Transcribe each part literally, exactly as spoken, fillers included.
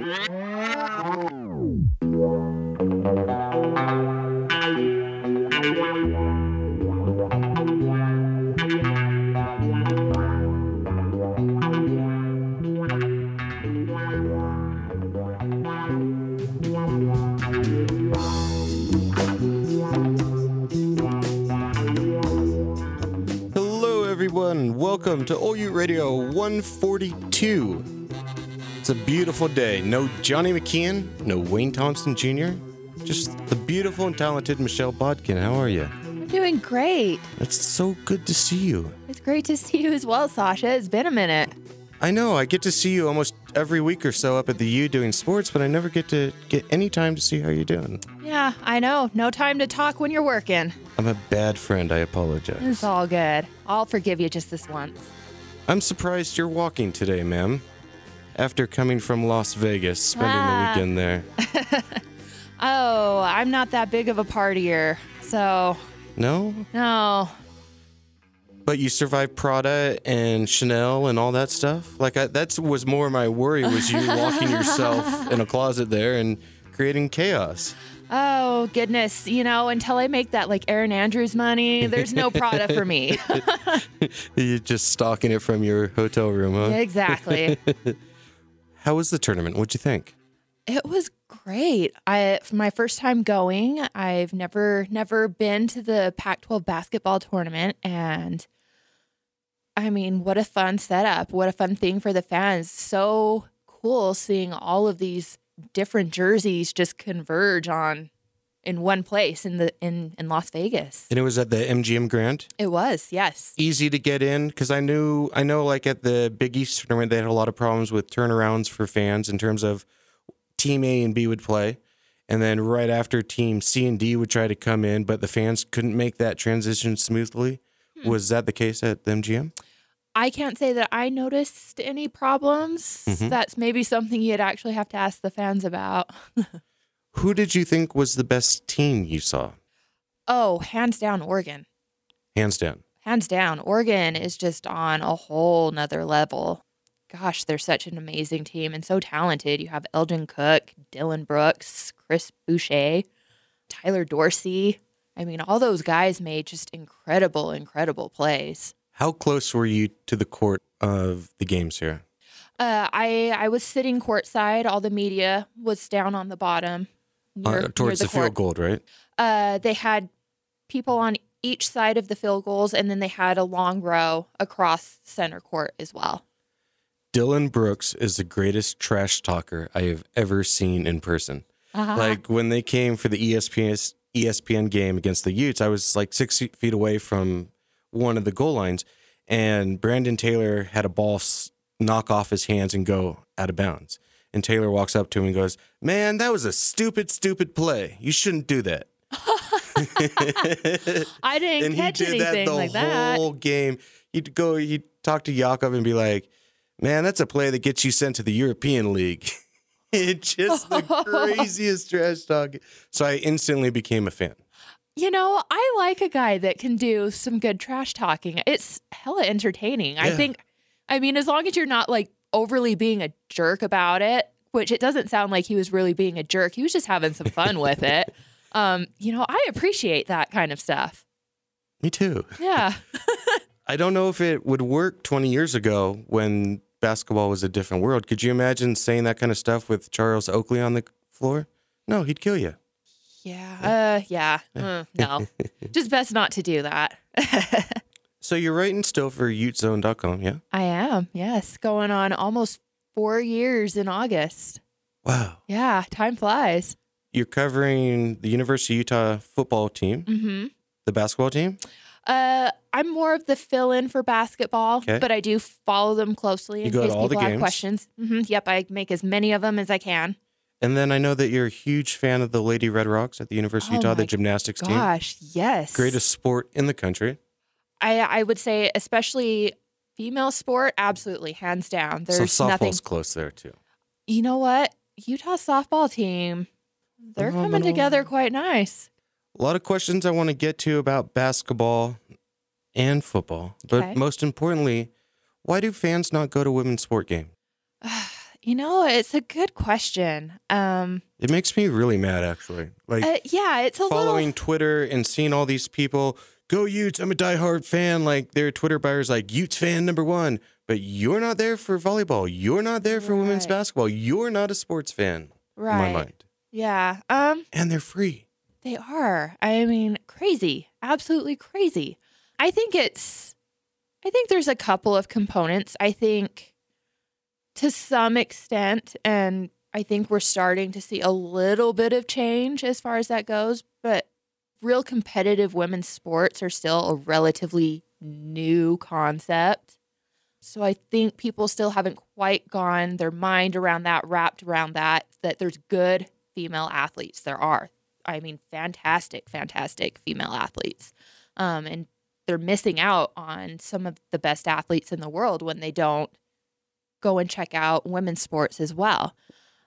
Welcome to All You Radio One Forty Two. It's a beautiful day. No Johnny McKeon, no Wayne Thompson Junior Just the beautiful and talented Michelle Bodkin. How are you? I'm doing great. It's so good to see you. It's great to see you as well, Sasha. It's been a minute. I know. I get to see you almost every week or so up at the U doing sports, but I never get to get any time to see how you're doing. Yeah, I know. No time to talk when you're working. I'm a bad friend. I apologize. It's all good. I'll forgive you just this once. I'm surprised you're walking today, ma'am. After coming from Las Vegas, spending ah. the weekend there. Oh, I'm not that big of a partier, so... No? No. But you survived Prada and Chanel and all that stuff? Like, I, that was more my worry, was you locking yourself in a closet there and creating chaos. Oh, goodness. You know, until I make that, like, Aaron Andrews money, there's no Prada for me. You're just stalking it from your hotel room, huh? Exactly. How was the tournament? What'd you think? It was great. I, for my first time going, I've never, never been to the Pac twelve basketball tournament. And, I mean, what a fun setup. What a fun thing for the fans. So cool seeing all of these different jerseys just converge on in one place in the in in Las Vegas. And it was at the M G M Grand? It was, yes. Easy to get in, because I knew I know like at the Big East tournament they had a lot of problems with turnarounds for fans in terms of team A and B would play, and then right after team C and D would try to come in, but the fans couldn't make that transition smoothly. Hmm. Was that the case at the M G M? I can't say that I noticed any problems. Mm-hmm. That's maybe something you'd actually have to ask the fans about. Who did you think was the best team you saw? Oh, hands down, Oregon. Hands down. Hands down. Oregon is just on a whole nother level. Gosh, they're such an amazing team and so talented. You have Elgin Cook, Dillon Brooks, Chris Boucher, Tyler Dorsey. I mean, all those guys made just incredible, incredible plays. How close were you to the court of the games here? Uh, I I was sitting courtside. All the media was down on the bottom. Near, uh, towards near the, the field goal, right? Uh, they had people on each side of the field goals, and then they had a long row across center court as well. Dillon Brooks is the greatest trash talker I have ever seen in person. Uh-huh. Like, when they came for the E S P N game against the Utes, I was like six feet away from one of the goal lines, and Brandon Taylor had a ball knock off his hands and go out of bounds. And Taylor walks up to him and goes, "Man, that was a stupid, stupid play. You shouldn't do that." I didn't and catch anything that the like that. Whole game, you'd go, you'd talk to Jakob and be like, "Man, that's a play that gets you sent to the European League." It's just the craziest trash talk. So I instantly became a fan. You know, I like a guy that can do some good trash talking. It's hella entertaining. Yeah. I think, I mean, as long as you're not like overly being a jerk about it, which it doesn't sound like he was really being a jerk. He was just having some fun with it. Um, you know, I appreciate that kind of stuff. Me too. Yeah. I don't know if it would work twenty years ago when basketball was a different world. Could you imagine saying that kind of stuff with Charles Oakley on the floor? No, he'd kill you. Yeah, uh, yeah, mm, no. Just best not to do that. So you're writing still for Ute Zone dot com, yeah? I am, yes. Going on almost four years in August. Wow. Yeah, time flies. You're covering the University of Utah football team, mm-hmm. the basketball team? Uh, I'm more of the fill-in for basketball, okay. but I do follow them closely you in case people have questions. Mm-hmm. Yep, I make as many of them as I can. And then I know that you're a huge fan of the Lady Red Rocks at the University oh of Utah, the gymnastics gosh, team. Gosh, yes. Greatest sport in the country. I, I would say, especially female sport, absolutely, hands down. There's so softball's nothing... close there, too. You know what? Utah softball team, they're phenomenal. Coming together quite nice. A lot of questions I want to get to about basketball and football. But okay. most importantly, why do fans not go to women's sport games? You know, it's a good question. Um, it makes me really mad, actually. Like, uh, yeah, it's a following little... Twitter and seeing all these people go Utes. I'm a diehard fan. Like their Twitter bio is like Utes fan number one, but you're not there for volleyball. You're not there for right. women's basketball. You're not a sports fan. Right. In my mind. Yeah. Um. And they're free. They are. I mean, crazy. Absolutely crazy. I think it's. I think there's a couple of components. I think. To some extent, and I think we're starting to see a little bit of change as far as that goes, but real competitive women's sports are still a relatively new concept. So I think people still haven't quite gone their mind around that, wrapped around that, that there's good female athletes. There are. I mean, fantastic, fantastic female athletes. Um, and they're missing out on some of the best athletes in the world when they don't go and check out women's sports as well.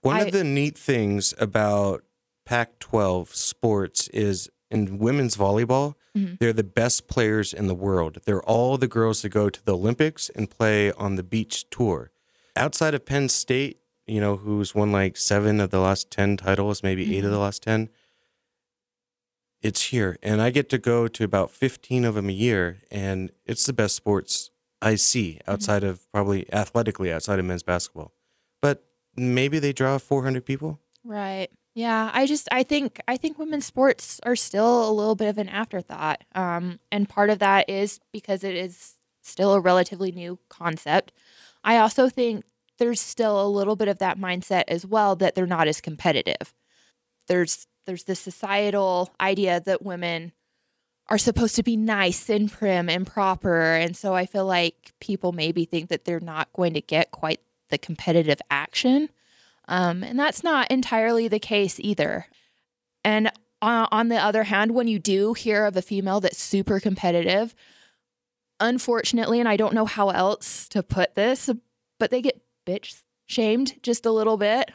One I, of the neat things about Pac twelve sports is in women's volleyball, mm-hmm. they're the best players in the world. They're all the girls that go to the Olympics and play on the beach tour. Outside of Penn State, you know, who's won like seven of the last ten titles, maybe mm-hmm. eight of the last ten, it's here. And I get to go to about fifteen of them a year, and it's the best sports I see outside of probably athletically outside of men's basketball, but maybe they draw four hundred people. Right. Yeah. I just, I think, I think women's sports are still a little bit of an afterthought. Um, and part of that is because it is still a relatively new concept. I also think there's still a little bit of that mindset as well, that they're not as competitive. There's, there's this societal idea that women are supposed to be nice and prim and proper. And so I feel like people maybe think that they're not going to get quite the competitive action. Um, and that's not entirely the case either. And on, on the other hand, when you do hear of a female that's super competitive, unfortunately, and I don't know how else to put this, but they get bitch shamed just a little bit.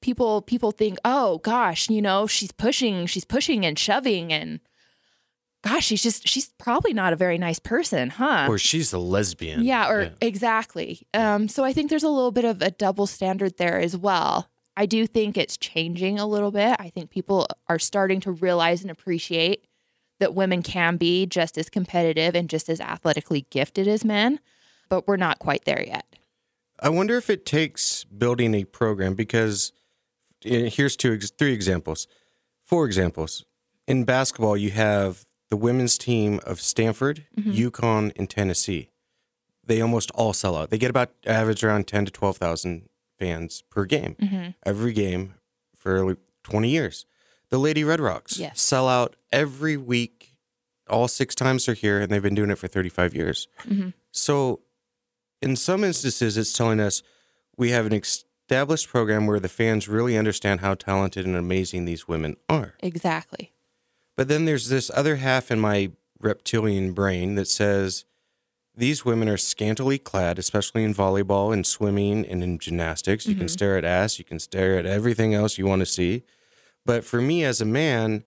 People, people think, oh gosh, you know, she's pushing, she's pushing and shoving and gosh, she's just, she's probably not a very nice person, huh? Or she's a lesbian. Yeah, or yeah. exactly. Um, so I think there's a little bit of a double standard there as well. I do think it's changing a little bit. I think people are starting to realize and appreciate that women can be just as competitive and just as athletically gifted as men, but we're not quite there yet. I wonder if it takes building a program because here's two, three examples, four examples. In basketball, you have the women's team of Stanford, mm-hmm. UConn, and Tennessee. They almost all sell out. They get about average around ten to twelve thousand fans per game, mm-hmm. every game for like twenty years. The Lady Red Rocks yes. sell out every week. All six times they're here, and they've been doing it for thirty-five years. Mm-hmm. So in some instances, it's telling us we have an established program where the fans really understand how talented and amazing these women are. Exactly. But then there's this other half in my reptilian brain that says these women are scantily clad, especially in volleyball and swimming and in gymnastics. Mm-hmm. You can stare at ass. You can stare at everything else you want to see. But for me as a man,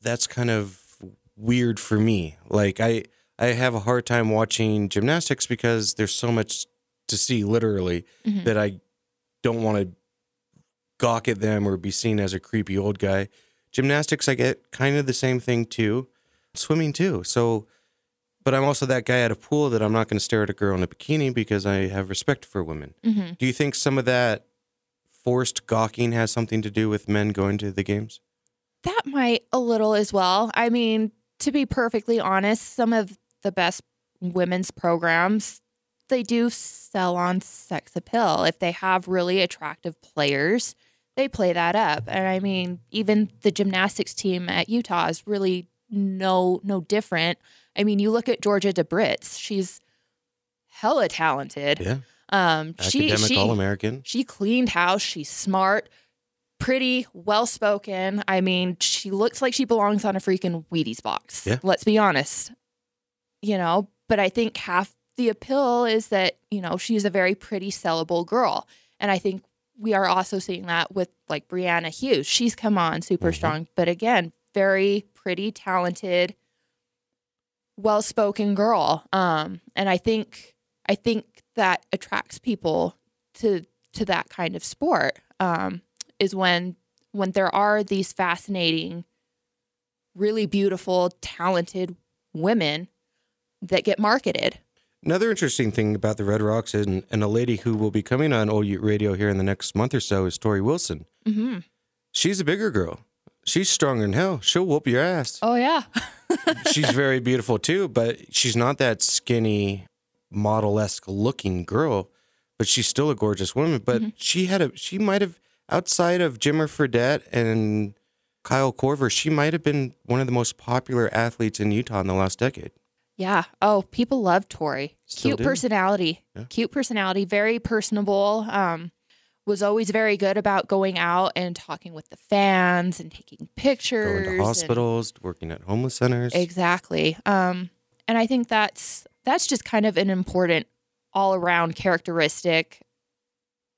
that's kind of weird for me. Like I, I have a hard time watching gymnastics because there's so much to see literally mm-hmm. that I don't want to gawk at them or be seen as a creepy old guy. Gymnastics, I get kind of the same thing, too. Swimming, too. So, but I'm also that guy at a pool that I'm not going to stare at a girl in a bikini because I have respect for women. Mm-hmm. Do you think some of that forced gawking has something to do with men going to the games? That might a little as well. I mean, to be perfectly honest, some of the best women's programs, they do sell on sex appeal. If they have really attractive players, they play that up. And I mean, even the gymnastics team at Utah is really no no different. I mean, you look at Georgia DeBritz. She's hella talented. Yeah. Um, Academic she, she, All-American. She cleaned house. She's smart, pretty, well-spoken. I mean, she looks like she belongs on a freaking Wheaties box. Yeah. Let's be honest. You know, but I think half the appeal is that, you know, she's a very pretty, sellable girl. And I think we are also seeing that with like Brianna Hughes. She's come on super mm-hmm. strong, but again, very pretty, talented, well-spoken girl. Um, and I think I think that attracts people to to that kind of sport, um, is when when there are these fascinating, really beautiful, talented women that get marketed. Another interesting thing about the Red Rocks, and, and a lady who will be coming on All Ute Radio here in the next month or so, is Tori Wilson. Mm-hmm. She's a bigger girl. She's stronger than hell. She'll whoop your ass. Oh, yeah. She's very beautiful, too, but she's not that skinny, model-esque looking girl, but she's still a gorgeous woman. But mm-hmm. she had a, she might have, outside of Jimmer Fredette and Kyle Korver, she might have been one of the most popular athletes in Utah in the last decade. Yeah. Oh, people love Tori. Still cute do. personality. Yeah. Cute personality. Very personable. Um, was always very good about going out and talking with the fans and taking pictures. Going to hospitals, and working at homeless centers. Exactly. Um, and I think that's that's just kind of an important all-around characteristic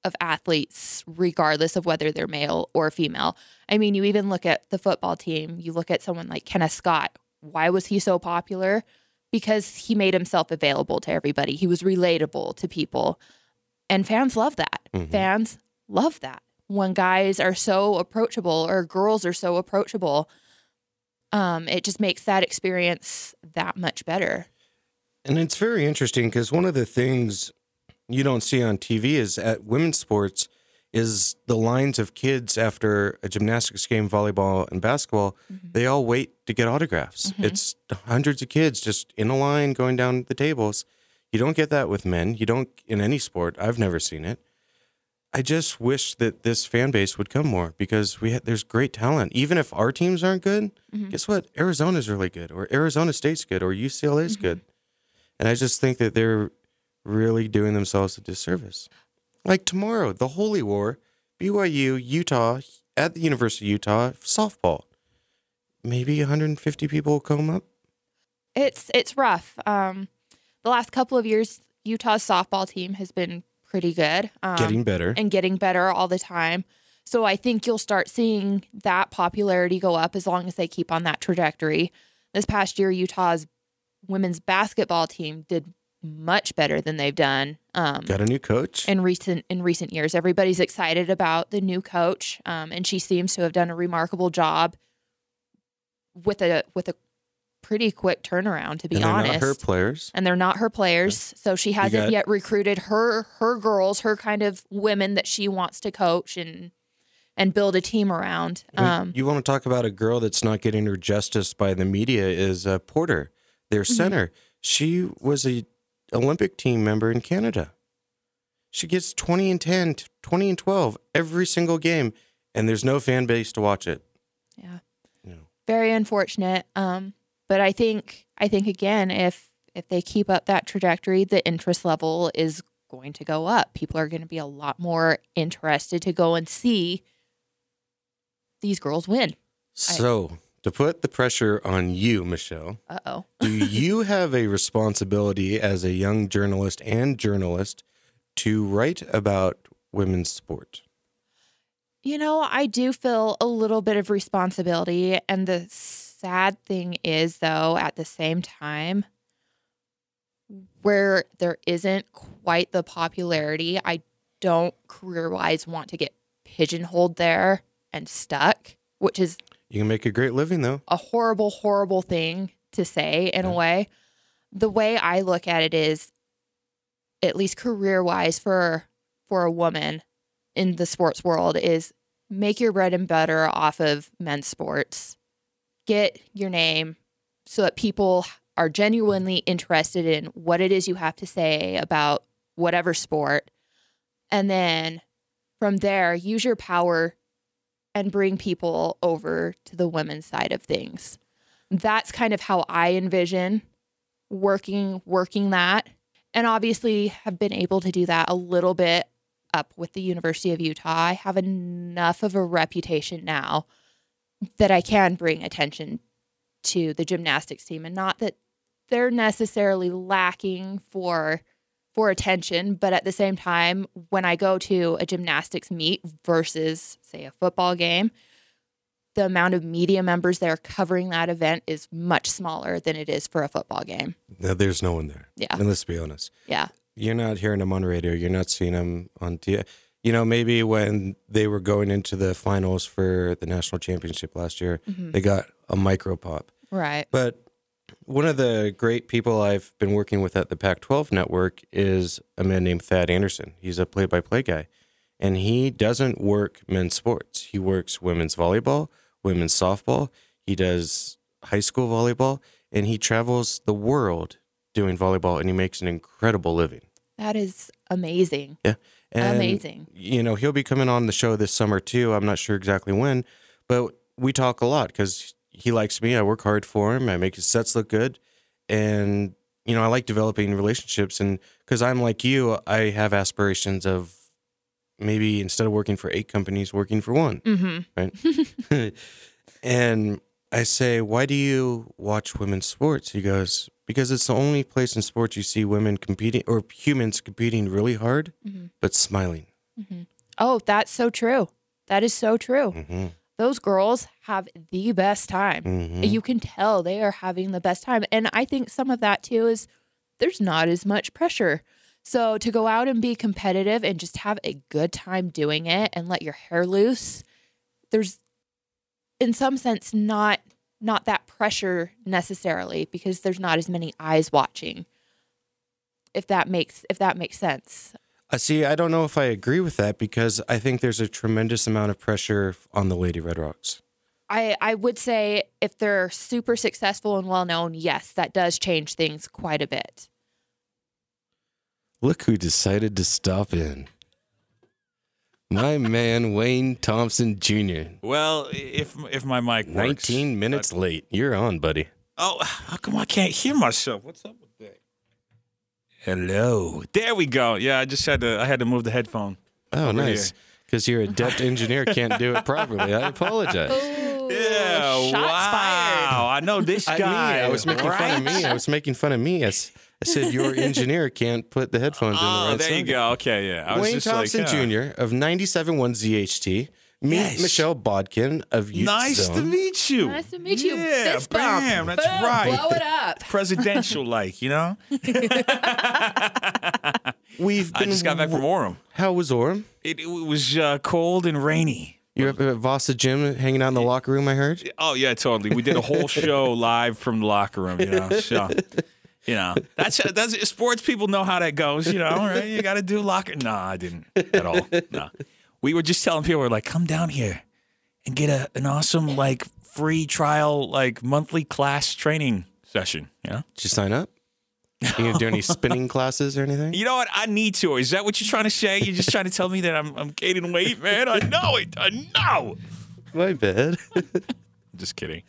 of athletes, regardless of whether they're male or female. I mean, you even look at the football team. You look at someone like Kenneth Scott. Why was he so popular? Because he made himself available to everybody. He was relatable to people. And fans love that. Mm-hmm. Fans love that. When guys are so approachable or girls are so approachable, um, it just makes that experience that much better. And it's very interesting because one of the things you don't see on T V is at women's sports is the lines of kids after a gymnastics game, volleyball, and basketball. Mm-hmm. They all wait to get autographs. Mm-hmm. It's hundreds of kids just in a line going down the tables. You don't get that with men. You don't in any sport. I've never seen it. I just wish that this fan base would come more because we ha- there's great talent. Even if our teams aren't good, mm-hmm. guess what? Arizona's really good, or Arizona State's good, or U C L A's mm-hmm. good. And I just think that they're really doing themselves a disservice. Like tomorrow, the Holy War, B Y U, Utah, at the University of Utah, softball. Maybe one hundred fifty people will come up. It's it's rough. Um, the last couple of years, Utah's softball team has been pretty good. Um, getting better. And getting better all the time. So I think you'll start seeing that popularity go up as long as they keep on that trajectory. This past year, Utah's women's basketball team did much better than they've done. Um, Got a new coach in recent in recent years. Everybody's excited about the new coach, um, and she seems to have done a remarkable job with a with a pretty quick turnaround. To be and honest, they're not her players, and they're not her players, yeah. So she hasn't got- yet recruited her her girls, her kind of women that she wants to coach and and build a team around. Um, you want to talk about a girl that's not getting her justice by the media is uh, Porter, their center. Mm-hmm. She was a Olympic team member in Canada. She gets twenty and ten, twenty and twelve every single game, and there's no fan base to watch it. Yeah. No. Very unfortunate. Um, but I think I think again, if if they keep up that trajectory, the interest level is going to go up. People are going to be a lot more interested to go and see these girls win. So I- To put the pressure on you, Michelle, uh-oh. Do you have a responsibility as a young journalist and journalist to write about women's sport? You know, I do feel a little bit of responsibility. And the sad thing is, though, at the same time, where there isn't quite the popularity, I don't career-wise want to get pigeonholed there and stuck, which is... You can make a great living, though. A horrible, horrible thing to say in yeah. a way. The way I look at it is, at least career-wise for for a woman in the sports world, is make your bread and butter off of men's sports. Get your name so that people are genuinely interested in what it is you have to say about whatever sport. And then from there, use your power and bring people over to the women's side of things. That's kind of how I envision working working that. And obviously have been able to do that a little bit up with the University of Utah. I have enough of a reputation now that I can bring attention to the gymnastics team. And not that they're necessarily lacking for for attention, but at the same time, when I go to a gymnastics meet versus, say, a football game, the amount of media members there covering that event is much smaller than it is for a football game. No, there's no one there. Yeah. And let's be honest. Yeah. You're not hearing them on radio. You're not seeing them on T V. you know, maybe when they were going into the finals for the national championship last year, mm-hmm. they got a micro pop. Right. But one of the great people I've been working with at the Pac twelve network is a man named Thad Anderson. He's a play-by-play guy, and he doesn't work men's sports. He works women's volleyball, women's softball. He does high school volleyball, and he travels the world doing volleyball, and he makes an incredible living. That is amazing. Yeah. And, amazing. You know, he'll be coming on the show this summer, too. I'm not sure exactly when, but we talk a lot because he likes me. I work hard for him. I make his sets look good. And, you know, I like developing relationships. And because I'm like you, I have aspirations of maybe instead of working for eight companies, working for one. Mm-hmm. Right. And I say, why do you watch women's sports? He goes, because it's the only place in sports you see women competing or humans competing really hard, mm-hmm. but smiling. Mm-hmm. Oh, that's so true. That is so true. Mm-hmm. Those girls have the best time. Mm-hmm. You can tell they are having the best time. And I think some of that, too, is there's not as much pressure. So to go out and be competitive and just have a good time doing it and let your hair loose, there's, in some sense, not not that pressure necessarily because there's not as many eyes watching. If that makes if that makes sense. Uh, see, I don't know if I agree with that because I think there's a tremendous amount of pressure on the Lady Red Rocks. I, I would say if they're super successful and well-known, yes, that does change things quite a bit. Look who decided to stop in. My man, Wayne Thompson Junior Well, if if my mic works. nineteen minutes I'd... late. You're on, buddy. Oh, how come I can't hear myself? What's up with that? Hello. There we go. Yeah, I just had to I had to move the headphone. Oh, nice. Because your adept engineer can't do it properly. I apologize. Ooh, yeah, shots wow. fired. I know this guy. I, mean, I was making right? fun of me. I was making fun of me. I, I said your engineer can't put the headphones oh, in the right there side. You go. Okay, yeah. I was Wayne just Thompson like, yeah. Junior of ninety-seven point one Z H T. Meet yes. Michelle Bodkin of UteZone. Nice to meet you. Nice to meet you. Yeah, fist bump. Bam, that's Boom, right. Blow it up. Presidential-like, you know? We've been I just got back from Orem. How was Orem? It, it was uh, cold and rainy. You were up at Vasa Gym hanging out in the it, locker room, I heard? Oh, yeah, totally. We did a whole show live from the locker room, you know? So, you know, that's, that's sports people know how that goes, you know? Right? You got to do locker. No, I didn't at all. No. We were just telling people, we're like, come down here and get a, an awesome, like, free trial, like, monthly class training session. You know? Did you sign up? You gonna do any spinning classes or anything? You know what? I need to. Is that what you're trying to say? You're just trying to tell me that I'm I'm gaining weight, man? I know it. I know. My bad. Just kidding.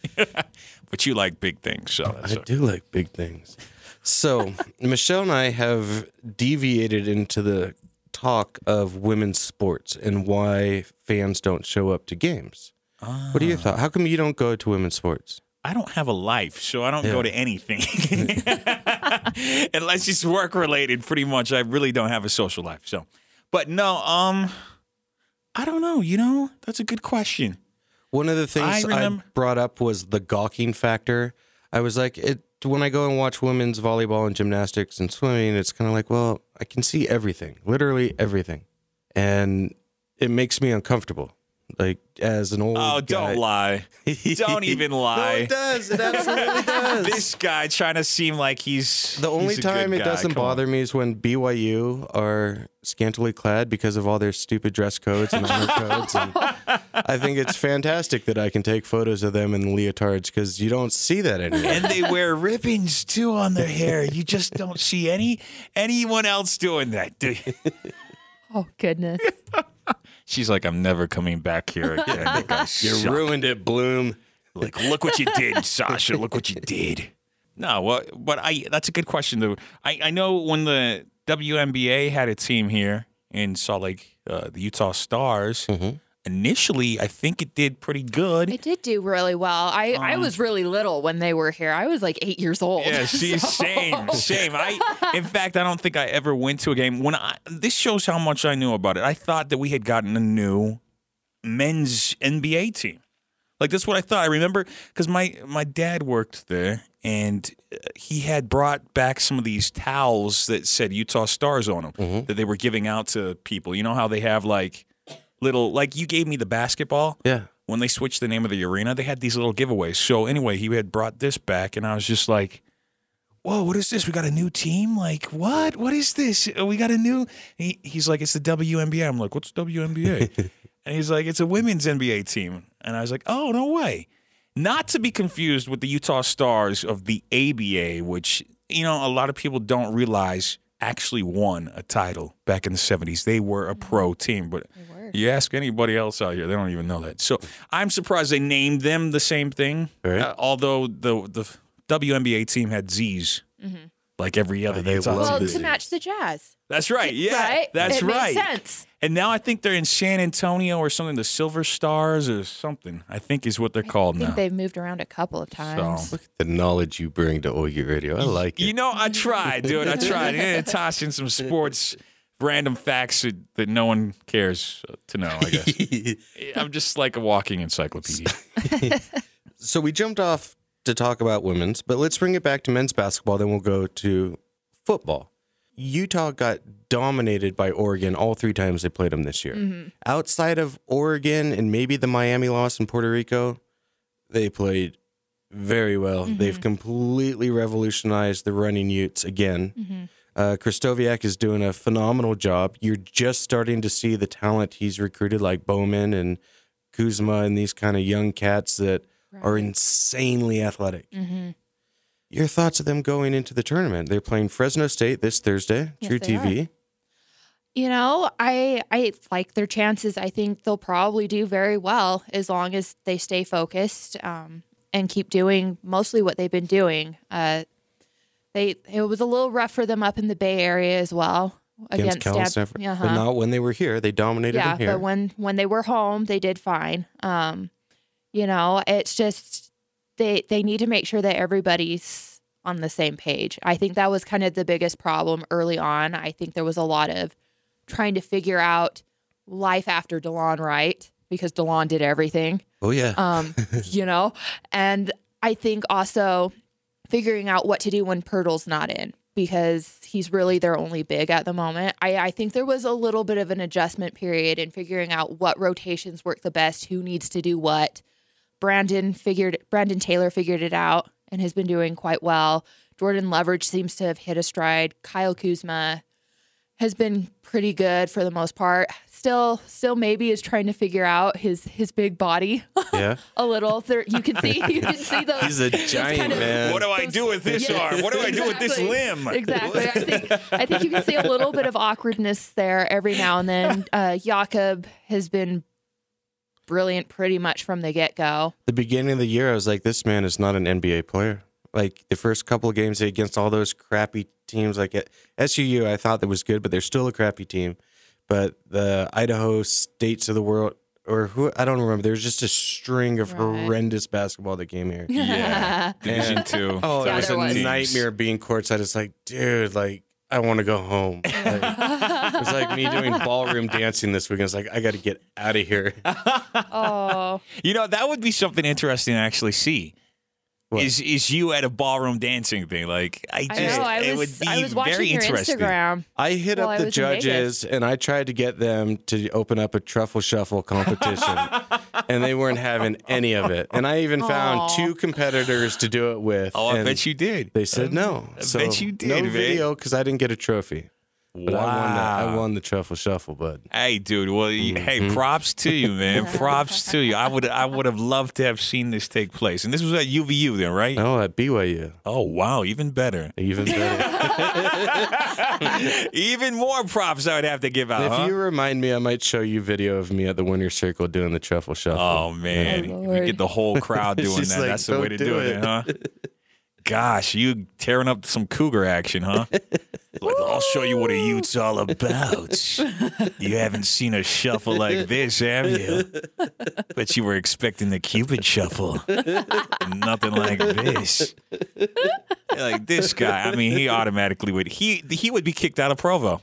But you like big things, so that's I right. do like big things. So Michelle and I have deviated into the talk of women's sports and why fans don't show up to games. Ah. What are your thoughts? How come you don't go to women's sports? I don't have a life, so I don't yeah. go to anything. Unless it's work-related, pretty much. I really don't have a social life. So, But no, um, I don't know. You know, that's a good question. One of the things I, remember- I brought up was the gawking factor. I was like, it, when I go and watch women's volleyball and gymnastics and swimming, it's kind of like, well, I can see everything, literally everything. And it makes me uncomfortable. Like, as an old Oh, guy. Don't lie. Don't even lie. No, it does. It absolutely does. This guy trying to seem like he's The only he's time it guy. doesn't Come bother on. me is when B Y U are scantily clad because of all their stupid dress codes and honor codes. And I think it's fantastic that I can take photos of them in leotards because you don't see that anymore. And they wear ribbons, too, on their hair. You just don't see any anyone else doing that, do you? Oh, goodness. She's like, I'm never coming back here again. You suck. Ruined it, Bloom. Like, look what you did, Sasha. Look what you did. No, well, but I that's a good question, though. I, I know when the W N B A had a team here in Salt Lake, uh, the Utah Stars, mm-hmm. initially, I think it did pretty good. It did do really well. I, um, I was really little when they were here. I was like eight years old. Yeah, see, so. same, same. I, in fact, I don't think I ever went to a game. When I, this shows how much I knew about it. I thought that we had gotten a new men's N B A team. Like, that's what I thought. I remember because my, my dad worked there, and he had brought back some of these towels that said Utah Stars on them mm-hmm. that they were giving out to people. You know how they have like little, like you gave me the basketball? Yeah. When they switched the name of the arena, they had these little giveaways. So anyway, he had brought this back, and I was just like, whoa, what is this? We got a new team? Like, what? What is this? We got a new he, – he's like, it's the W N B A. I'm like, what's W N B A? And he's like, it's a women's N B A team. And I was like, oh, no way. Not to be confused with the Utah Stars of the A B A, which, you know, a lot of people don't realize actually won a title back in the seventies. They were a pro team, but you ask anybody else out here, they don't even know that. So I'm surprised they named them the same thing, right. uh, although the the W N B A team had Z's. Mm-hmm. Like every other day. Well, to match the Jazz. That's right. Yeah, right? That's it right. It makes sense. And now I think they're in San Antonio or something, the Silver Stars or something, I think is what they're I called now. I think they've moved around a couple of times. So. Look at the knowledge you bring to All You Radio. I like it. You know, I tried, dude. I tried. Yeah, toss in some sports random facts that, that no one cares to know, I guess. I'm just like a walking encyclopedia. So we jumped off to talk about women's, but let's bring it back to men's basketball, then we'll go to football. Utah got dominated by Oregon all three times they played them this year. Mm-hmm. Outside of Oregon and maybe the Miami loss in Puerto Rico, they played very well. Mm-hmm. They've completely revolutionized the running Utes again. Mm-hmm. Uh, Kristoviak is doing a phenomenal job. You're just starting to see the talent he's recruited, like Bowman and Kuzma and these kind of young cats that are insanely athletic. Mm-hmm. Your thoughts of them going into the tournament? They're playing Fresno State this Thursday, yes, True T V. Are. You know, I I like their chances. I think they'll probably do very well as long as they stay focused um, and keep doing mostly what they've been doing. Uh, they it was a little rough for them up in the Bay Area as well. Against, against Cal and Stanford. Uh-huh. But not when they were here. They dominated yeah, them here. Yeah, but when, when they were home, they did fine. Um You know, it's just they they need to make sure that everybody's on the same page. I think that was kind of the biggest problem early on. I think there was a lot of trying to figure out life after DeLon Wright because DeLon did everything. Oh, yeah. Um, you know, and I think also figuring out what to do when Pirtle's not in because he's really their only big at the moment. I, I think there was a little bit of an adjustment period in figuring out what rotations work the best, who needs to do what. Brandon figured Brandon Taylor figured it out and has been doing quite well. Jordan Leverage seems to have hit a stride. Kyle Kuzma has been pretty good for the most part. Still, still maybe is trying to figure out his his big body. Yeah. a little. There, you can see you can see those. He's a giant kind of, man. What do I those, do with this yes, arm? What do I exactly, do with this limb? Exactly. I think I think you can see a little bit of awkwardness there every now and then. Uh, Jakob has been brilliant pretty much from the get-go. The beginning of the year, I was like, this man is not an N B A player. Like, the first couple of games against all those crappy teams, like at S U U, I thought that was good, but they're still a crappy team. But the Idaho States of the world, or who, I don't remember. There's just a string of right. horrendous basketball that came here. Yeah. Division two. Oh, it yeah, was a was. nightmare being courtside. It's like, dude, like, I want to go home. Like, it was like me doing ballroom dancing this weekend. I was like, I got to get out of here. Oh, you know, that would be something interesting to actually see. What? Is is you at a ballroom dancing thing? Like I just, I know, I was, it would be I was very your interesting. Instagram I hit up I the judges and I tried to get them to open up a truffle shuffle competition, and they weren't having any of it. And I even Aww. found two competitors to do it with. Oh, I bet you did. They said no. I so bet you did. No man. video because I didn't get a trophy. But wow. I won, the, I won the truffle shuffle, bud. Hey, dude. Well, mm-hmm. hey, props to you, man. Props to you. I would I would have loved to have seen this take place. And this was at U V U then, right? No, at B Y U. Oh, wow. Even better. Even better. Even more props I would have to give out. And if huh? you remind me, I might show you video of me at the winner's circle doing the truffle shuffle. Oh, man. Oh, you get the whole crowd doing that. Like, that's the way to do, do it, it huh? Gosh, you tearing up some cougar action, huh? Like, I'll show you what a Ute's all about. You haven't seen a shuffle like this, have you? Bet you were expecting the Cupid shuffle. Nothing like this. Like, this guy, I mean, he automatically would. He he would be kicked out of Provo.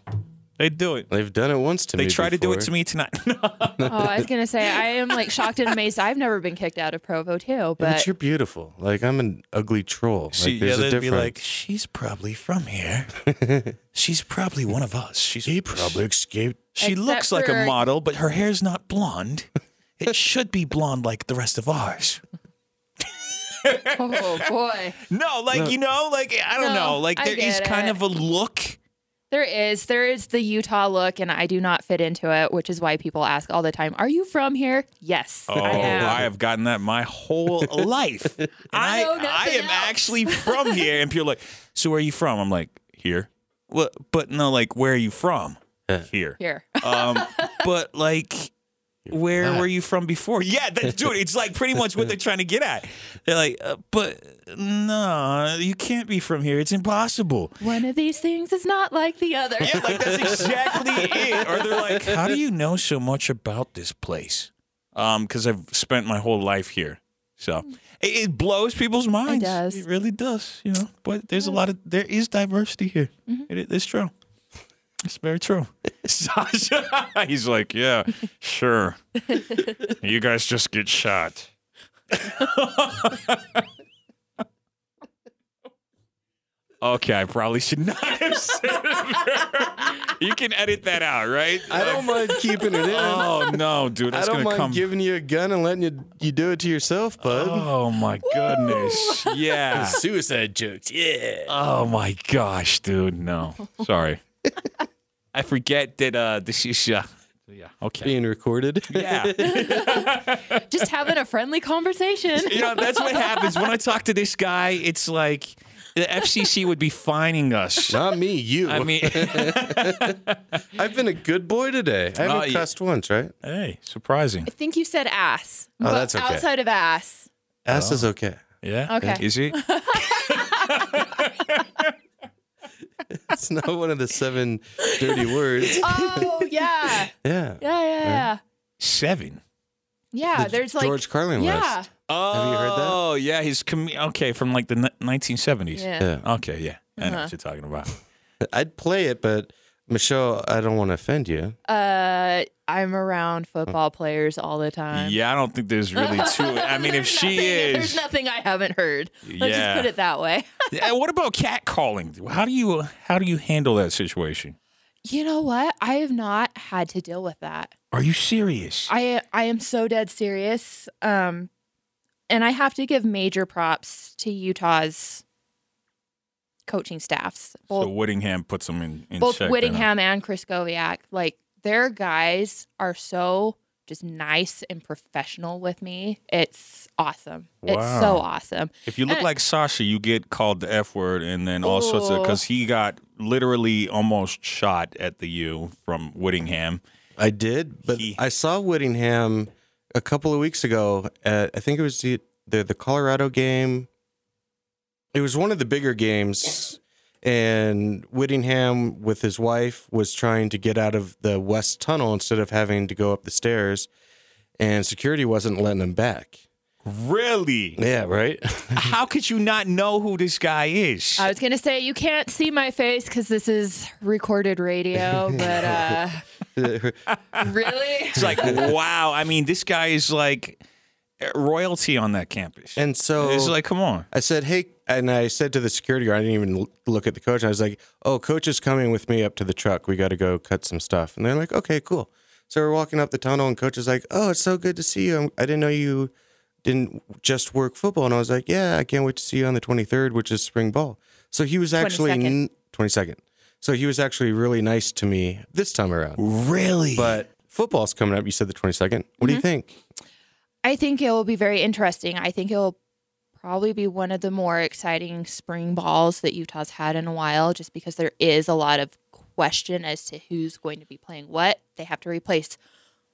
They do it. They've done it once to they me. They tried before. to do it to me tonight. Oh, I was gonna say I am like shocked and amazed. I've never been kicked out of Provo too, but, yeah, but you're beautiful. Like I'm an ugly troll. Like, she, there's yeah, a they'd be like, she's probably from here. She's probably one of us. She's he probably escaped. She Except looks like a model, but her hair's not blonde. It should be blonde like the rest of ours. Oh boy. No, like no. you know, like I don't no, know. Like there is it. kind of a look. There is. There is the Utah look, and I do not fit into it, which is why people ask all the time, are you from here? Yes, oh, I am. I have gotten that my whole life. I, I, I am else. actually from here. And people are like, so where are you from? I'm like, here. Well, but no, like, where are you from? Here. Here. Um, but, like, You're where not. were you from before? Yeah, that, dude, it's, like, pretty much what they're trying to get at. They're like, uh, but, no, you can't be from here. It's impossible. One of these things is not like the other. Yeah, like, that's exactly it. Or they're like, how do you know so much about this place? Um, because I've spent my whole life here. So it, it blows people's minds. It does. It really does, you know. But there's a lot of, there is diversity here. Mm-hmm. It, it's true. It's very true. Sasha, he's like, yeah, sure. You guys just get shot. Okay, I probably should not have said it. You can edit that out, right? I don't mind keeping it in. Oh, no, dude. That's I don't mind come... giving you a gun and letting you, you do it to yourself, bud. Oh, my Woo! goodness. Yeah. Suicide jokes. Yeah. Oh, my gosh, dude. No. Sorry. I forget that uh, this is uh, yeah, okay. being recorded. Yeah. Just having a friendly conversation. You know, that's what happens. When I talk to this guy, it's like the F C C would be fining us. Not me, you. I mean, I've been a good boy today. I haven't uh, cussed yeah. once, right? Hey, surprising. I think you said ass. Oh, but that's okay. Outside of ass. Ass oh. is okay. Yeah? Okay. Is it? It's not one of the seven dirty words. Oh, yeah. Yeah. Yeah, yeah, yeah. Seven? Yeah, the there's George like... George Carlin yeah. list. Oh. Have you heard that? Oh, yeah. He's... Com- okay, from like the n- nineteen seventies. Yeah. yeah. Okay, yeah. I know uh-huh. what you're talking about. I'd play it, but Michelle, I don't want to offend you. Uh, I'm around football players all the time. Yeah, I don't think there's really two. I mean, if she nothing, is... There's nothing I haven't heard. Let's yeah. just put it that way. And what about catcalling? How do you how do you handle that situation? You know what? I have not had to deal with that. Are you serious? I I am so dead serious. Um, and I have to give major props to Utah's coaching staffs. Both, so Whittingham puts them in, in both check. Both Whittingham and Chris Goviak, like their guys are so just nice and professional with me. It's awesome. Wow. It's so awesome. If you look and, like Sasha, you get called the F word and then all ooh. sorts of, because he got literally almost shot at the U from Whittingham. I did, but he, I saw Whittingham a couple of weeks ago at, I think it was the the, the Colorado game. It was one of the bigger games, and Whittingham with his wife was trying to get out of the west tunnel instead of having to go up the stairs, and security wasn't letting him back. Really? Yeah, right? How could you not know who this guy is? I was going to say, you can't see my face because this is recorded radio, but uh, really? It's like, wow. I mean, this guy is like... royalty on that campus. And so it's like, come on. I said, hey, and I said to the security guard, I didn't even look at the coach. I was like, oh, coach is coming with me up to the truck. We got to go cut some stuff. And they're like, okay, cool. So we're walking up the tunnel and coach is like, oh, it's so good to see you. I didn't know you didn't just work football. And I was like, yeah, I can't wait to see you on the twenty-third, which is spring ball. So he was actually twenty-second. So he was actually really nice to me this time around. Really? But football's coming up. You said the twenty-second. What mm-hmm. do you think? I think it will be very interesting. I think it will probably be one of the more exciting spring balls that Utah's had in a while, just because there is a lot of question as to who's going to be playing what. They have to replace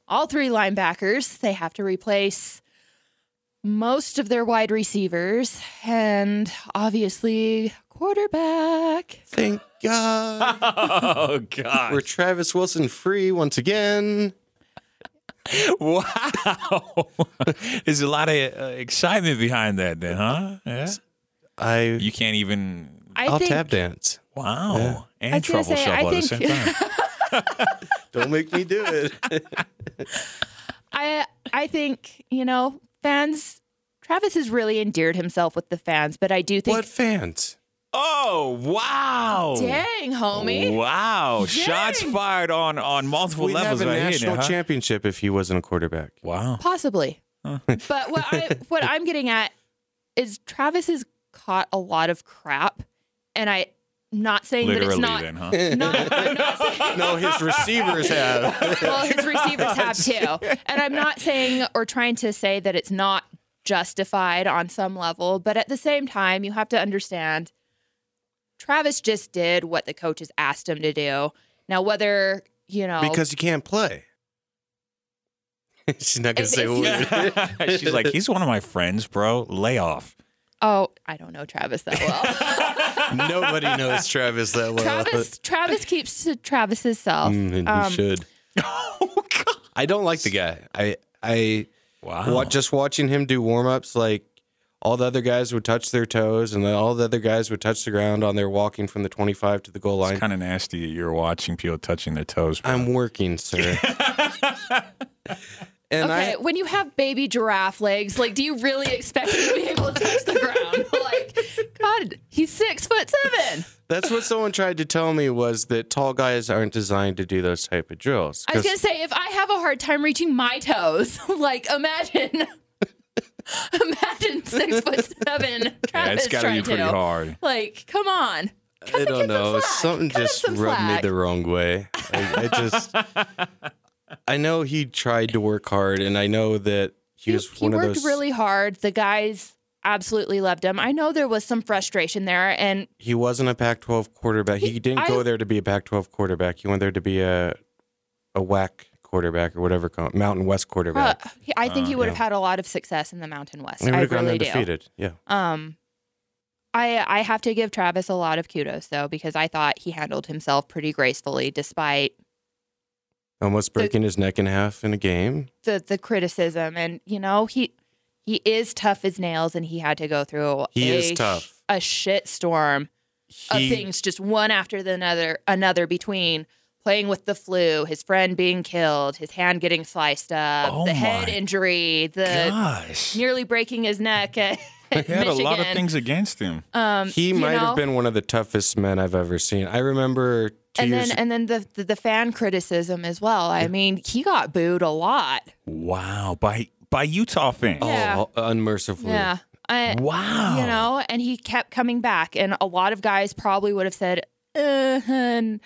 all three linebackers. They have to replace most of their wide receivers and obviously quarterback. Thank God. Oh, God. We're Travis Wilson free once again. Wow. There's a lot of uh, excitement behind that then, huh? Yeah. I You can't even... I I'll think... tap dance. Wow. Yeah. And trouble shuffle at the same time. Don't make me do it. I I think, you know, fans, Travis has really endeared himself with the fans, but I do think... What fans? Oh, wow. Dang, homie. Wow. Dang. Shots fired on, on multiple We'd levels right here. We'd have a national now, huh? championship if he wasn't a quarterback. Wow. Possibly. Huh. But what, I, what I'm getting at is Travis has caught a lot of crap, and I... Not saying Literally that it's not. Then, huh? not, I'm not saying, no, his receivers have. Well, his receivers have too. And I'm not saying or trying to say that it's not justified on some level, but at the same time, you have to understand Travis just did what the coaches asked him to do. Now, whether, you know. Because he can't play. She's not going to say a word. She's like, he's one of my friends, bro. Lay off. Oh, I don't know Travis that well. Nobody knows Travis that well. Travis, Travis keeps to Travis's self. Mm, and um, he should. Oh, God. I don't like the guy. I I wow. wa- just watching him do warm-ups, like all the other guys would touch their toes, and then all the other guys would touch the ground on their walking from the twenty-five to the goal line. It's kind of nasty that you're watching people touching their toes. Bro. I'm working, sir. And okay, I, when you have baby giraffe legs, like, do you really expect him to be able to touch the ground? Like, God, he's six foot seven. That's what someone tried to tell me, was that tall guys aren't designed to do those type of drills. I was going to say, if I have a hard time reaching my toes, like, imagine, imagine six foot seven Travis yeah, trying to. It's got to be pretty hard. Like, come on. Come I don't know. Something come just some rubbed slack. me the wrong way. I, I just... I know he tried to work hard, and I know that he, he was one of those. He worked really hard. The guys absolutely loved him. I know there was some frustration there, and he wasn't a Pac twelve quarterback. He, he didn't I, go there to be a Pac twelve quarterback. He went there to be a a W A C quarterback or whatever, Mountain West quarterback. Uh, I think uh, he would yeah. have had a lot of success in the Mountain West. He would have I gone really undefeated. Do. Yeah. Um, I I have to give Travis a lot of kudos though, because I thought he handled himself pretty gracefully, despite. Almost breaking the, his neck in half in a game. The the criticism. And, you know, he he is tough as nails, and he had to go through he a, is tough. a shit storm he, of things, just one after the another, another between playing with the flu, his friend being killed, his hand getting sliced up, oh the head injury, the gosh. nearly breaking his neck at, at He had Michigan. a lot of things against him. Um, he might know, have been one of the toughest men I've ever seen. I remember... And then, and then the, the the fan criticism as well. I mean, he got booed a lot. Wow, by by Utah fans. Yeah. Oh, unmercifully. Yeah. I, wow. You know, and he kept coming back, and a lot of guys probably would have said, uh, hun,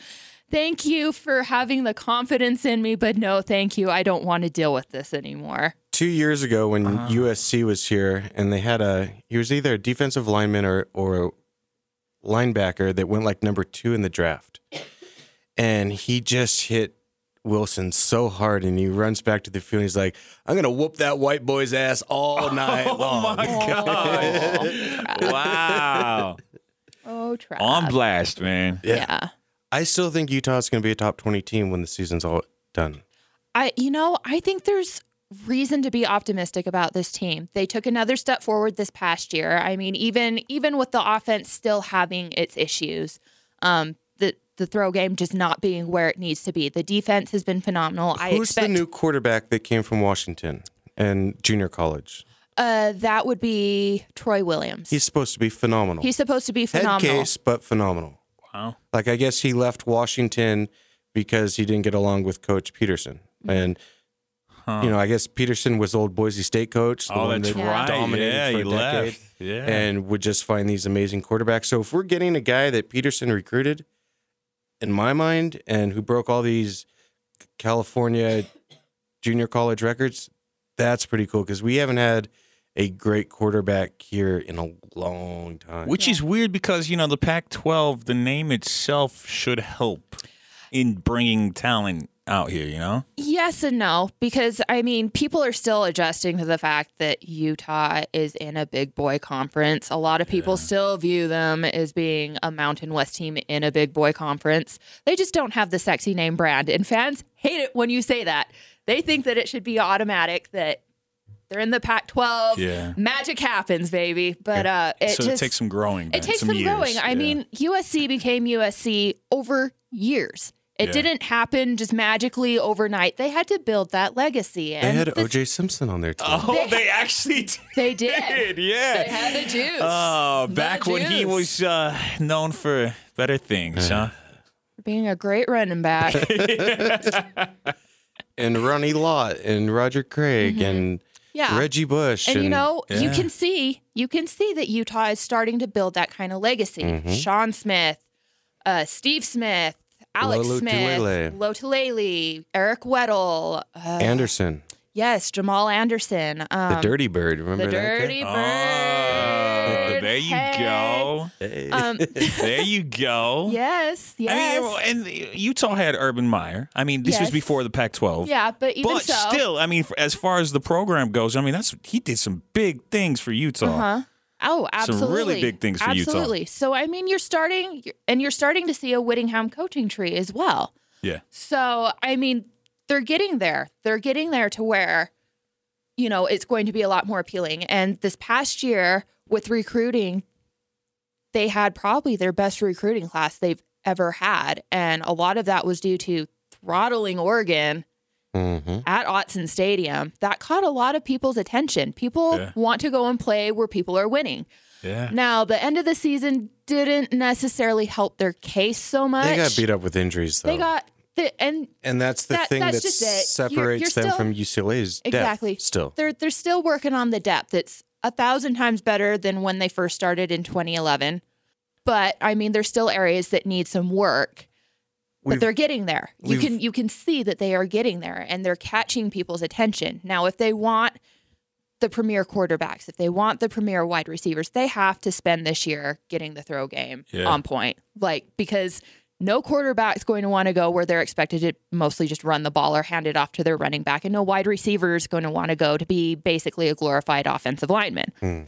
"Thank you for having the confidence in me, but no, thank you. I don't want to deal with this anymore." Two years ago, when uh. U S C was here, and they had a he was either a defensive lineman or or a linebacker that went like number two in the draft. And he just hit Wilson so hard, and he runs back to the field. And he's like, "I'm gonna whoop that white boy's ass all night long." Oh my God! Oh, wow! Oh, Trav. On blast, man. Yeah. yeah. I still think Utah's gonna be a top twenty team when the season's all done. I, you know, I think there's reason to be optimistic about this team. They took another step forward this past year. I mean, even even with the offense still having its issues, um, the The throw game just not being where it needs to be. The defense has been phenomenal. I Who's expect... the new quarterback that came from Washington and junior college? Uh, that would be Troy Williams. He's supposed to be phenomenal. He's supposed to be phenomenal. Head case, but phenomenal. Wow. Like, I guess he left Washington because he didn't get along with Coach Peterson. Mm-hmm. And, huh. you know, I guess Peterson was old Boise State coach. The oh, one that's that right. Dominated yeah, for he a decade left. Yeah. And would just find these amazing quarterbacks. So if we're getting a guy that Peterson recruited... in my mind, and who broke all these California junior college records, that's pretty cool, because we haven't had a great quarterback here in a long time. Which yeah. is weird, because, you know, the Pac twelve, the name itself should help in bringing talent out here, you know? Yes and no, because, I mean, people are still adjusting to the fact that Utah is in a big boy conference. A lot of people yeah. still view them as being a Mountain West team in a big boy conference. They just don't have the sexy name brand, and fans hate it when you say that. They think that it should be automatic that they're in the Pac twelve. Yeah. Magic happens, baby. But uh, it so just, it takes some growing. Man. It takes some, some growing. I yeah. mean, U S C became U S C over years. It yeah. didn't happen just magically overnight. They had to build that legacy. And they had the, O J Simpson on their team. Oh, they, they actually did. They did. Yeah. They had the juice. Oh, the back juice. When he was uh, known for better things, uh, huh? For being a great running back. And Ronnie Lott and Roger Craig mm-hmm. and yeah. Reggie Bush. And, and you know, yeah. you can see, you can see that Utah is starting to build that kind of legacy. Mm-hmm. Sean Smith, uh, Steve Smith. Alex Lolo Smith, Lotulele, Eric Weddle. Uh, Anderson. Yes, Jamal Anderson. Um, the Dirty Bird, remember the that? The Dirty guy? Bird. Oh, there you hey. go. Hey. Um, there you go. Yes, yes. I mean, and Utah had Urban Meyer. I mean, this yes. was before the Pac twelve. Yeah, but even but so. But still, I mean, as far as the program goes, I mean, that's he did some big things for Utah. Uh-huh. Oh, absolutely. Some really big things for absolutely. Utah. Absolutely. So, I mean, you're starting, and you're starting to see a Whittingham coaching tree as well. Yeah. So, I mean, they're getting there. They're getting there to where, you know, it's going to be a lot more appealing. And this past year with recruiting, they had probably their best recruiting class they've ever had. And a lot of that was due to throttling Oregon Mm-hmm. at Autzen Stadium. That caught a lot of people's attention. People yeah. want to go and play where people are winning. Yeah. Now, the end of the season didn't necessarily help their case so much. They got beat up with injuries, though. They got the, and and that's the that, thing that's that separates you're, you're them still, from UCLA's exactly. depth. Still, they're they're still working on the depth. It's a thousand times better than when they first started in twenty eleven. But I mean, there's still areas that need some work. But we've, they're getting there. You can you can see that they are getting there, and they're catching people's attention. Now, if they want the premier quarterbacks, if they want the premier wide receivers, they have to spend this year getting the throw game yeah. on point. Like, because no quarterback's going to want to go where they're expected to mostly just run the ball or hand it off to their running back, and no wide receiver is going to want to go to be basically a glorified offensive lineman. Hmm.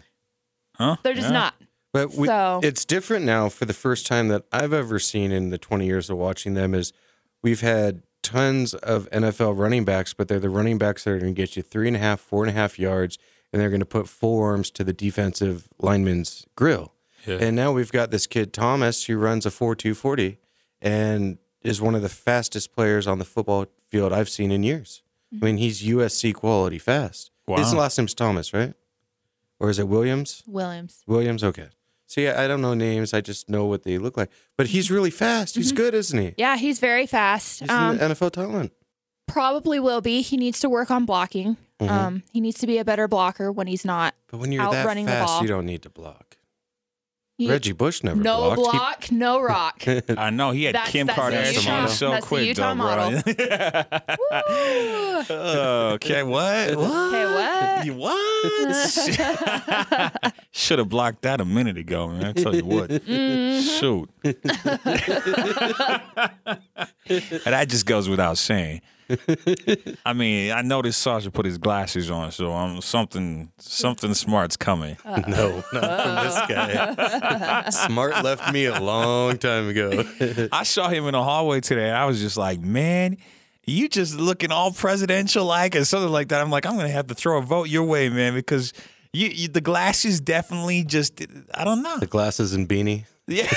Huh? They're just yeah. not. But we, so. It's different now for the first time that I've ever seen in the twenty years of watching them is we've had tons of N F L running backs, but they're the running backs that are going to get you three and a half, four and a half yards, and they're going to put forearms to the defensive lineman's grill. Yeah. And now we've got this kid, Thomas, who runs a four two forty and is one of the fastest players on the football field I've seen in years. Mm-hmm. I mean, he's U S C quality fast. Wow. His last name's Thomas, right? Or is it Williams? Williams. Williams, okay. See, I don't know names. I just know what they look like. But he's really fast. He's mm-hmm. good, isn't he? Yeah, he's very fast. He's um, an N F L talent. Probably will be. He needs to work on blocking. Mm-hmm. Um, he needs to be a better blocker when he's not outrunning the ball. But when you're that fast, you don't need to block. He, Reggie Bush never no blocked. No block, he, no rock. I know. He had that's, Kim that's Kardashian so that's quick, though, model. Okay, what? What? Okay, what? What? Should have blocked that a minute ago, man. I tell you what. Mm-hmm. Shoot. And that just goes without saying. I mean, I noticed Sasha put his glasses on, so I'm something something smart's coming. Uh-oh. No, not Uh-oh. from this guy. Smart left me a long time ago. I saw him in the hallway today, and I was just like, man, you just looking all presidential-like and something like that. I'm like, I'm going to have to throw a vote your way, man, because you, you the glasses definitely just, I don't know. The glasses and beanie. Yeah,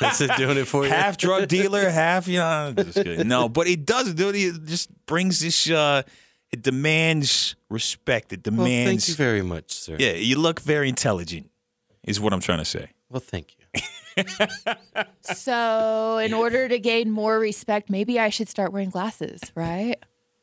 that's it doing it for you. Half drug dealer, half you know. Just kidding. No, but it does do it. Just brings this. Uh, it demands respect. It demands. Well, thank you very much, sir. Yeah, you look very intelligent. Is what I'm trying to say. Well, thank you. So, in order to gain more respect, maybe I should start wearing glasses, right?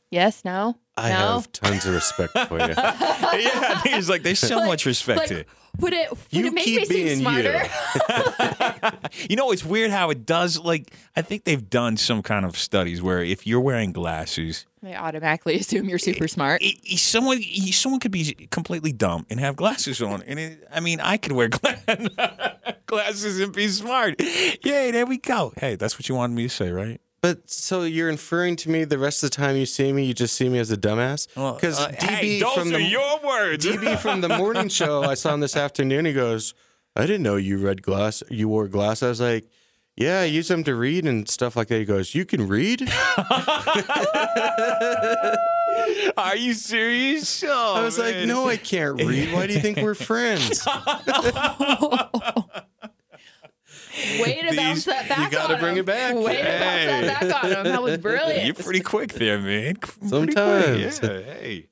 Yes. No. I no? have tons of respect for you. Yeah, he's like, there's so like, much respect like, here. Would it, would you it make keep me seem being smarter? You. You know, it's weird how it does. Like, I think they've done some kind of studies where if you're wearing glasses, they automatically assume you're super it, smart. It, it, someone, someone could be completely dumb and have glasses on. And it, I mean, I could wear gla- glasses and be smart. Yay, there we go. Hey, that's what you wanted me to say, right? But so you're inferring to me the rest of the time you see me, you just see me as a dumbass? Because well, uh, D B hey, those from the, are your words. D B from the morning show I saw him this afternoon. He goes, "I didn't know you read glass. You wore glasses." I was like, "Yeah, I use them to read and stuff like that." He goes, "You can read?" Are you serious? Oh, I was man. like, "No, I can't read. Why do you think we're friends?" Way to These, bounce that back on him. You got to bring him. it back. Way hey. to bounce that back on him. That was brilliant. You're pretty quick there, man. Sometimes. Yeah, hey.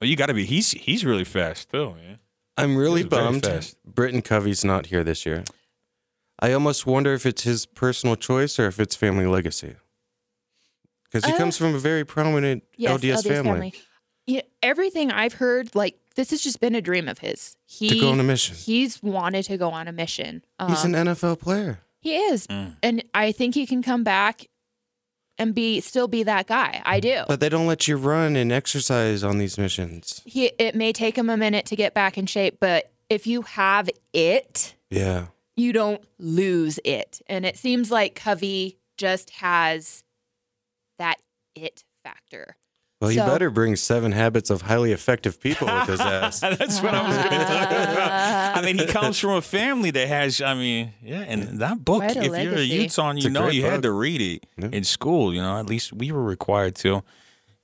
Well, you got to be. He's he's really fast, too, man. I'm really he's bummed Britton Covey's not here this year. I almost wonder if it's his personal choice or if it's family legacy. Because he uh, comes from a very prominent yes, L D S, L D S family. family. Yeah, everything I've heard, like, this has just been a dream of his. He, to go on a mission. He's wanted to go on a mission. Um, he's an N F L player. He is. Mm. And I think he can come back and be still be that guy. I do. But they don't let you run and exercise on these missions. He, it may take him a minute to get back in shape, but if you have it, yeah, you don't lose it. And it seems like Covey just has that it factor. Well, you so, better bring seven habits of highly effective people with his ass. That's what I was going to talk about. I mean, he comes from a family that has, I mean, yeah, and that book, if legacy. You're a UteZone, you know you book. had to read it yeah. in school, you know, at least we were required to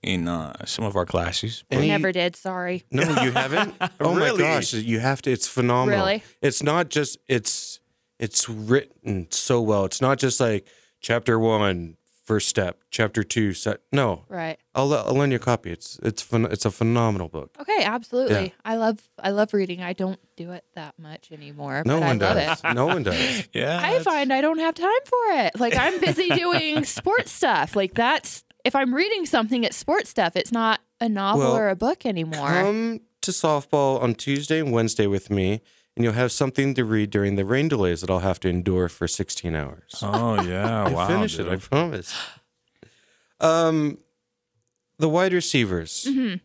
in uh, some of our classes. I never did, sorry. No, you haven't? Oh, really? My gosh, you have to. It's phenomenal. Really? It's not just, it's it's written so well. It's not just like chapter one. First step, chapter two. Set, no, right. I'll I'll lend you a copy. It's it's fun, it's a phenomenal book. Okay, absolutely. Yeah. I love I love reading. I don't do it that much anymore. No but one I love does. It. No one does. Yeah, I that's... find I don't have time for it. Like I'm busy doing sports stuff. Like that's if I'm reading something, it's sports stuff. It's not a novel well, or a book anymore. Come to softball on Tuesday and Wednesday with me. And you'll have something to read during the rain delays that I'll have to endure for sixteen hours. Oh, yeah. Wow. I finish dude. it, I promise. Um, the wide receivers. Mm-hmm.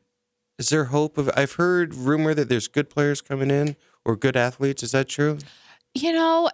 Is there hope of? I've heard rumor that there's good players coming in or good athletes. Is that true? You know,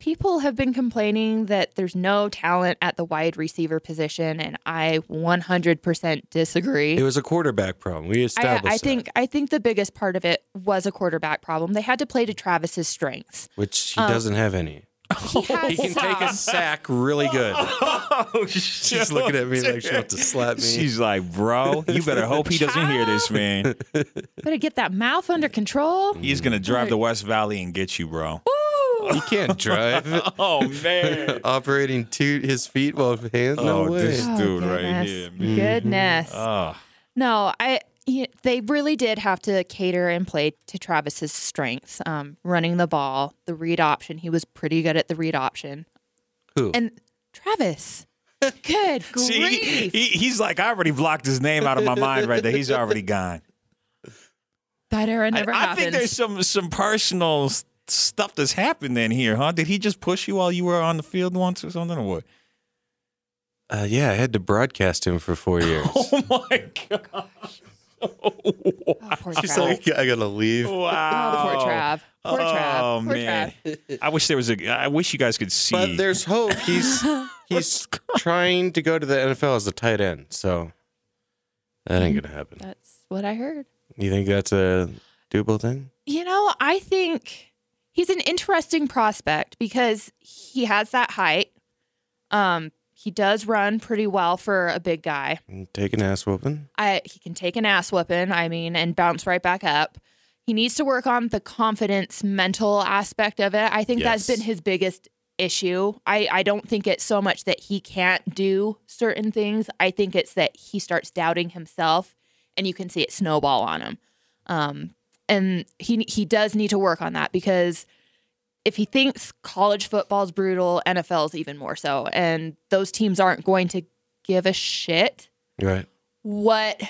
people have been complaining that there's no talent at the wide receiver position, and I one hundred percent disagree. It was a quarterback problem. We established I, I think, that. I think the biggest part of it was a quarterback problem. They had to play to Travis's strengths. Which he um, doesn't have any. He, he can some. take a sack really good. Oh, she's looking at me like she wants to slap me. She's like, bro, you better hope he doesn't hear this, man. Better get that mouth under control. He's going to drive to West Valley and get you, bro. Ooh. He can't drive. Oh, man. Operating two his feet while hands. Oh, no way. This dude oh, right here. Man. Goodness. Oh. No, I. He, they really did have to cater and play to Travis's strengths. Um, running the ball, the read option. He was pretty good at the read option. Who? And Travis. Good grief. See, he, he, he's like, I already blocked his name out of my mind right there. He's already gone. That era never I, happened. I think there's some, some personal stuff. Stuff that's happened in here, huh? Did he just push you while you were on the field once or something, or what? Uh, yeah, I had to broadcast him for four years. Oh my gosh! Oh, wow. She's like, I gotta leave. Wow, oh, poor Trav. Poor Trav. Oh poor man, Trav. I wish there was a. I wish you guys could see. But there's hope. He's he's trying to go to the N F L as a tight end. So that ain't gonna happen. That's what I heard. You think that's a doable thing? You know, I think. He's an interesting prospect because he has that height. Um, he does run pretty well for a big guy. Take an ass whooping. I, he can take an ass whooping, I mean, and bounce right back up. He needs to work on the confidence, mental aspect of it. I think yes. that's been his biggest issue. I, I don't think it's so much that he can't do certain things. I think it's that he starts doubting himself, and you can see it snowball on him. Um And he he does need to work on that because if he thinks college football's brutal, N F L's even more so. And those teams aren't going to give a shit right. what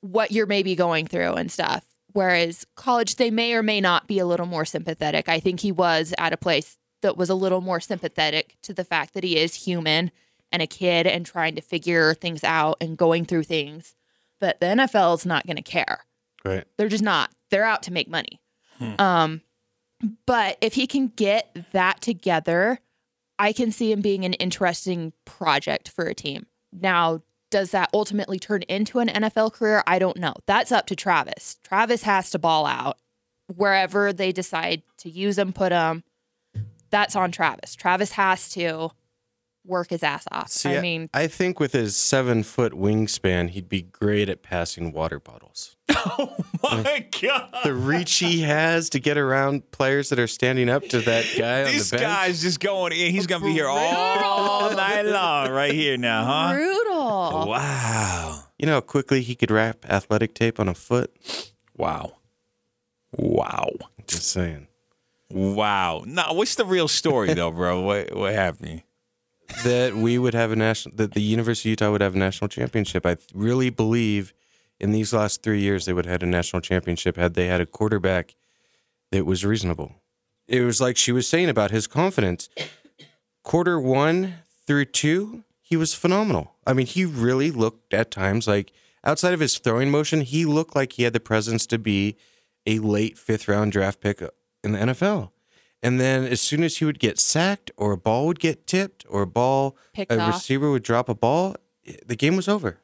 what you're maybe going through and stuff. Whereas college, they may or may not be a little more sympathetic. I think he was at a place that was a little more sympathetic to the fact that he is human and a kid and trying to figure things out and going through things. But the N F L's not going to care. Right. They're just not. They're out to make money. Hmm. Um, but if he can get that together, I can see him being an interesting project for a team. Now, does that ultimately turn into an N F L career? I don't know. That's up to Travis. Travis has to ball out wherever they decide to use him, put him. That's on Travis. Travis has to work his ass off. See, I mean, I think with his seven foot wingspan, he'd be great at passing water bottles. Oh my like, God! The reach he has to get around players that are standing up to that guy. This on the bench. Guy's just going in. He's gonna be here all night long, right here now, huh? Brutal. Wow. You know how quickly he could wrap athletic tape on a foot. Wow. Wow. Just saying. Wow. No, what's the real story though, bro? What what happened? That we would have a national, that the University of Utah would have a national championship. I really believe in these last three years they would have had a national championship had they had a quarterback that was reasonable. It was like she was saying about his confidence. Quarter one through two, he was phenomenal. I mean, he really looked at times like, outside of his throwing motion, he looked like he had the presence to be a late fifth-round draft pick in the N F L. And then as soon as he would get sacked or a ball would get tipped or a ball, Picked a off. receiver would drop a ball, the game was over.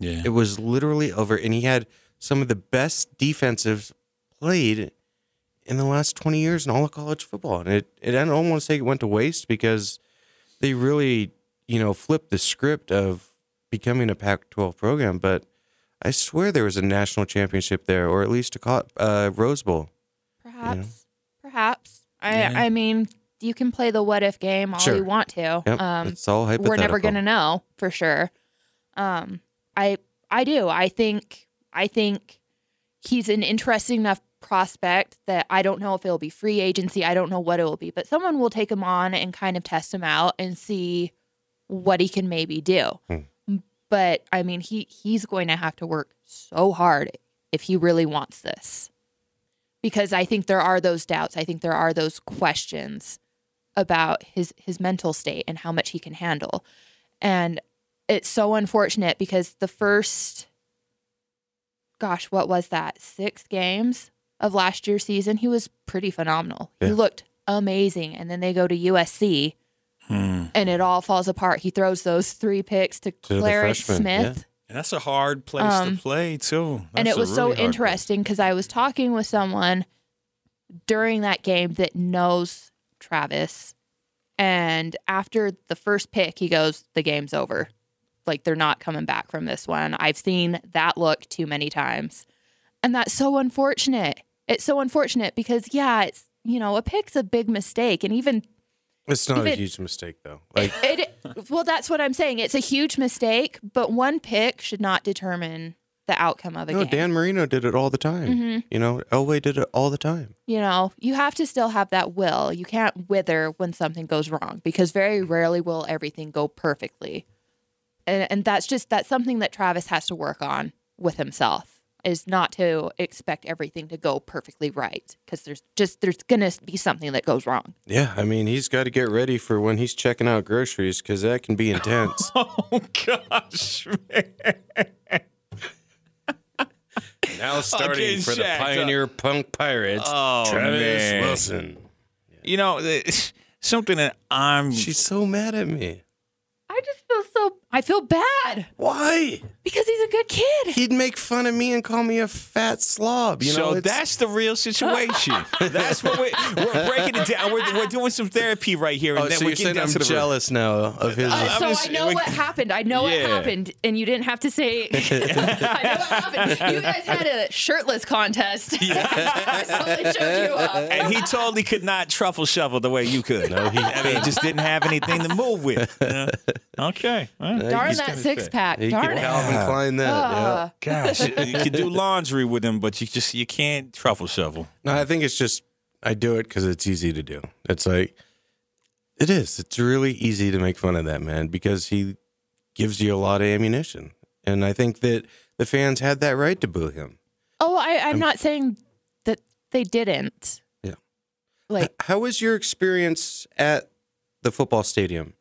Yeah, it was literally over. And he had some of the best defensive played in the last twenty years in all of college football. And it, it I don't want to say it went to waste because they really, you know, flipped the script of becoming a Pac twelve program. But I swear there was a national championship there, or at least a uh, Rose Bowl. Perhaps, you know? Perhaps. I, yeah. I mean, you can play the what if game all sure. you want to. Yep. Um, it's all hypothetical. We're never gonna know for sure. Um, I I do. I think I think he's an interesting enough prospect that I don't know if it'll be free agency. I don't know what it will be, but someone will take him on and kind of test him out and see what he can maybe do. Hmm. But I mean, he he's going to have to work so hard if he really wants this. Because I think there are those doubts. I think there are those questions about his his mental state and how much he can handle. And it's so unfortunate because the first, gosh, what was that? Six games of last year's season, he was pretty phenomenal. Yeah. He looked amazing. And then they go to U S C hmm. and it all falls apart. He throws those three picks to, to Clarence Smith. Yeah. And that's a hard place um, to play, too. That's and it was really so interesting because I was talking with someone during that game that knows Travis. And after the first pick, he goes, the game's over. Like, they're not coming back from this one. I've seen that look too many times. And that's so unfortunate. It's so unfortunate because, yeah, it's, you know, a pick's a big mistake. And even... It's not it, a huge mistake, though. Like it, it, well, that's what I'm saying. It's a huge mistake, but one pick should not determine the outcome of a no, game. No, Dan Marino did it all the time. Mm-hmm. You know, Elway did it all the time. You know, you have to still have that will. You can't wither when something goes wrong because very rarely will everything go perfectly. And, and that's just that's something that Travis has to work on with himself is not to expect everything to go perfectly right because there's just there's going to be something that goes wrong. Yeah, I mean, he's got to get ready for when he's checking out groceries because that can be intense. Oh, gosh, man. Now starting for the Pioneer up. Punk Pirates, oh, Travis man. Wilson. Yeah. You know, the, something that I'm... She's so mad at me. I just feel so, I feel bad. Why? Because he's a good kid. He'd make fun of me and call me a fat slob. You so know, that's the real situation. That's what we're, we're breaking it down. We're, we're doing some therapy right here. And oh, then so we're getting down I'm to the jealous room. now of his. Uh, so just, I know what happened. I know yeah. what happened. And you didn't have to say, I know what happened. You guys had a shirtless contest. Yeah. I totally showed you up. And he totally could not truffle shovel the way you could. No, he, I mean, just didn't have anything to move with. You know? Okay. Right. Darn He's that six pack. You Darn can it. Calvin Klein that. Uh. Yeah. Gosh, you, you can do laundry with him, but you just you can't truffle shovel. No, I think it's just I do it because it's easy to do. It's like it is. It's really easy to make fun of that man because he gives you a lot of ammunition, and I think that the fans had that right to boo him. Oh, I, I'm, I'm not saying that they didn't. Yeah. Like, how was your experience at the football stadium?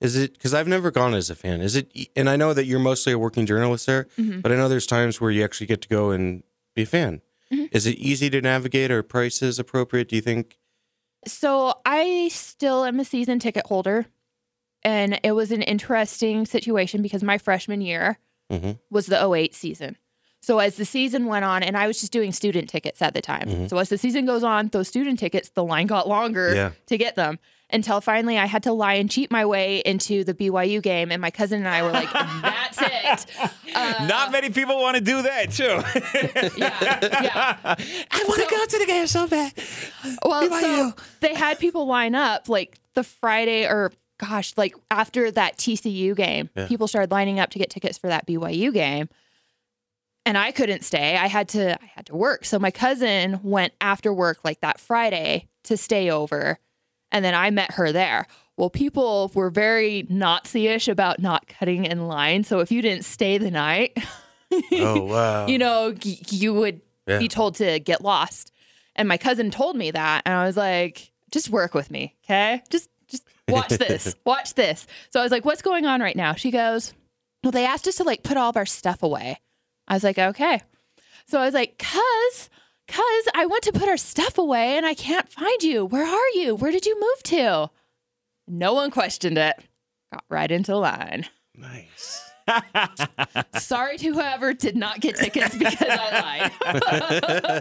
Is it because I've never gone as a fan? Is it, and I know that you're mostly a working journalist there, mm-hmm. but I know there's times where you actually get to go and be a fan. Mm-hmm. Is it easy to navigate? Are prices appropriate? Do you think? So I still am a season ticket holder, and it was an interesting situation because my freshman year mm-hmm. was the oh eight season. So as the season went on, and I was just doing student tickets at the time. Mm-hmm. So as the season goes on, those student tickets, the line got longer yeah. to get them. until finally I had to lie and cheat my way into the B Y U game. And my cousin and I were like, that's it. Uh, Not many people want to do that, too. yeah, yeah. I want to so, go to the game so bad. Well, B Y U. So they had people line up like the Friday or gosh, like after that T C U game, yeah. people started lining up to get tickets for that B Y U game. And I couldn't stay. I had to I had to work. So my cousin went after work like that Friday to stay over. And then I met her there. Well, people were very Nazi-ish about not cutting in line. So if you didn't stay the night, oh, wow. you know, y- you would yeah. be told to get lost. And my cousin told me that. And I was like, just work with me. Okay. Just just watch this. Watch this. So I was like, what's going on right now? She goes, well, they asked us to like put all of our stuff away. I was like, okay. So I was like, cuz, cuz I went to put our stuff away and I can't find you. Where are you? Where did you move to? No one questioned it. Got right into line. Nice. Sorry to whoever did not get tickets because I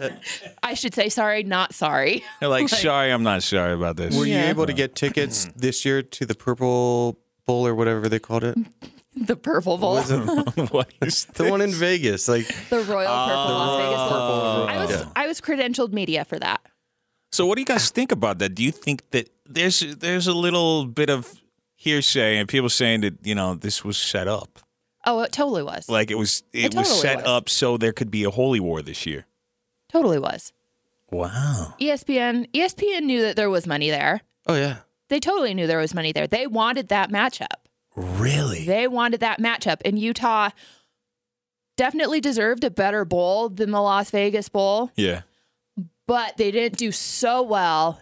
lied. I should say sorry, not sorry. You're like, like, sorry, I'm not sorry about this. Were yeah. you able to get tickets this year to the Purple Bowl or whatever they called it? The Purple Bowl. What is the one in Vegas? Like the Royal Purple oh, Las Vegas Bowl. I was yeah. I was credentialed media for that. So what do you guys think about that? Do you think that there's there's a little bit of hearsay and people saying that, you know, this was set up? Oh, it totally was. Like it was it, it totally was set was. up so there could be a holy war this year. Totally was. Wow. E S P N E S P N knew that there was money there. Oh yeah. They totally knew there was money there. They wanted that matchup. Really? They wanted that matchup. And Utah definitely deserved a better bowl than the Las Vegas Bowl. Yeah. But they didn't do so well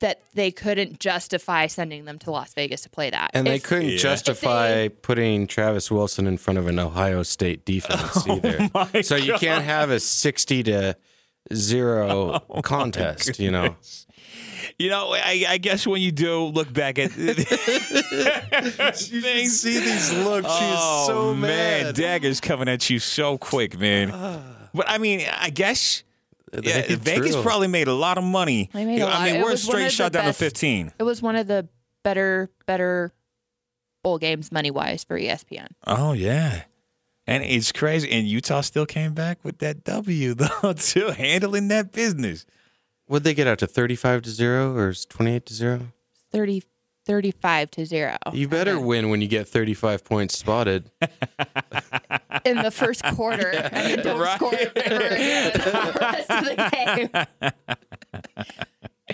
that they couldn't justify sending them to Las Vegas to play that. And if, they couldn't yeah. justify they, putting Travis Wilson in front of an Ohio State defense oh either. My so God. You can't have a sixty to zero oh contest, you know. You know, I, I guess when you do look back at you see these looks. Oh, she's so man, mad. Daggers coming at you so quick, man. But I mean, I guess yeah, Vegas true. probably made a lot of money. I, made a lot. I mean, it we're a straight shot down best, to fifteen. It was one of the better, better bowl games money wise for E S P N. Oh yeah. And it's crazy. And Utah still came back with that W though, too, handling that business. Would they get out to thirty-five to zero or twenty-eight to zero? thirty, thirty-five to zero. You better win when you get thirty-five points spotted. In the first quarter. Yeah. And you don't right. score ever again the rest of the game.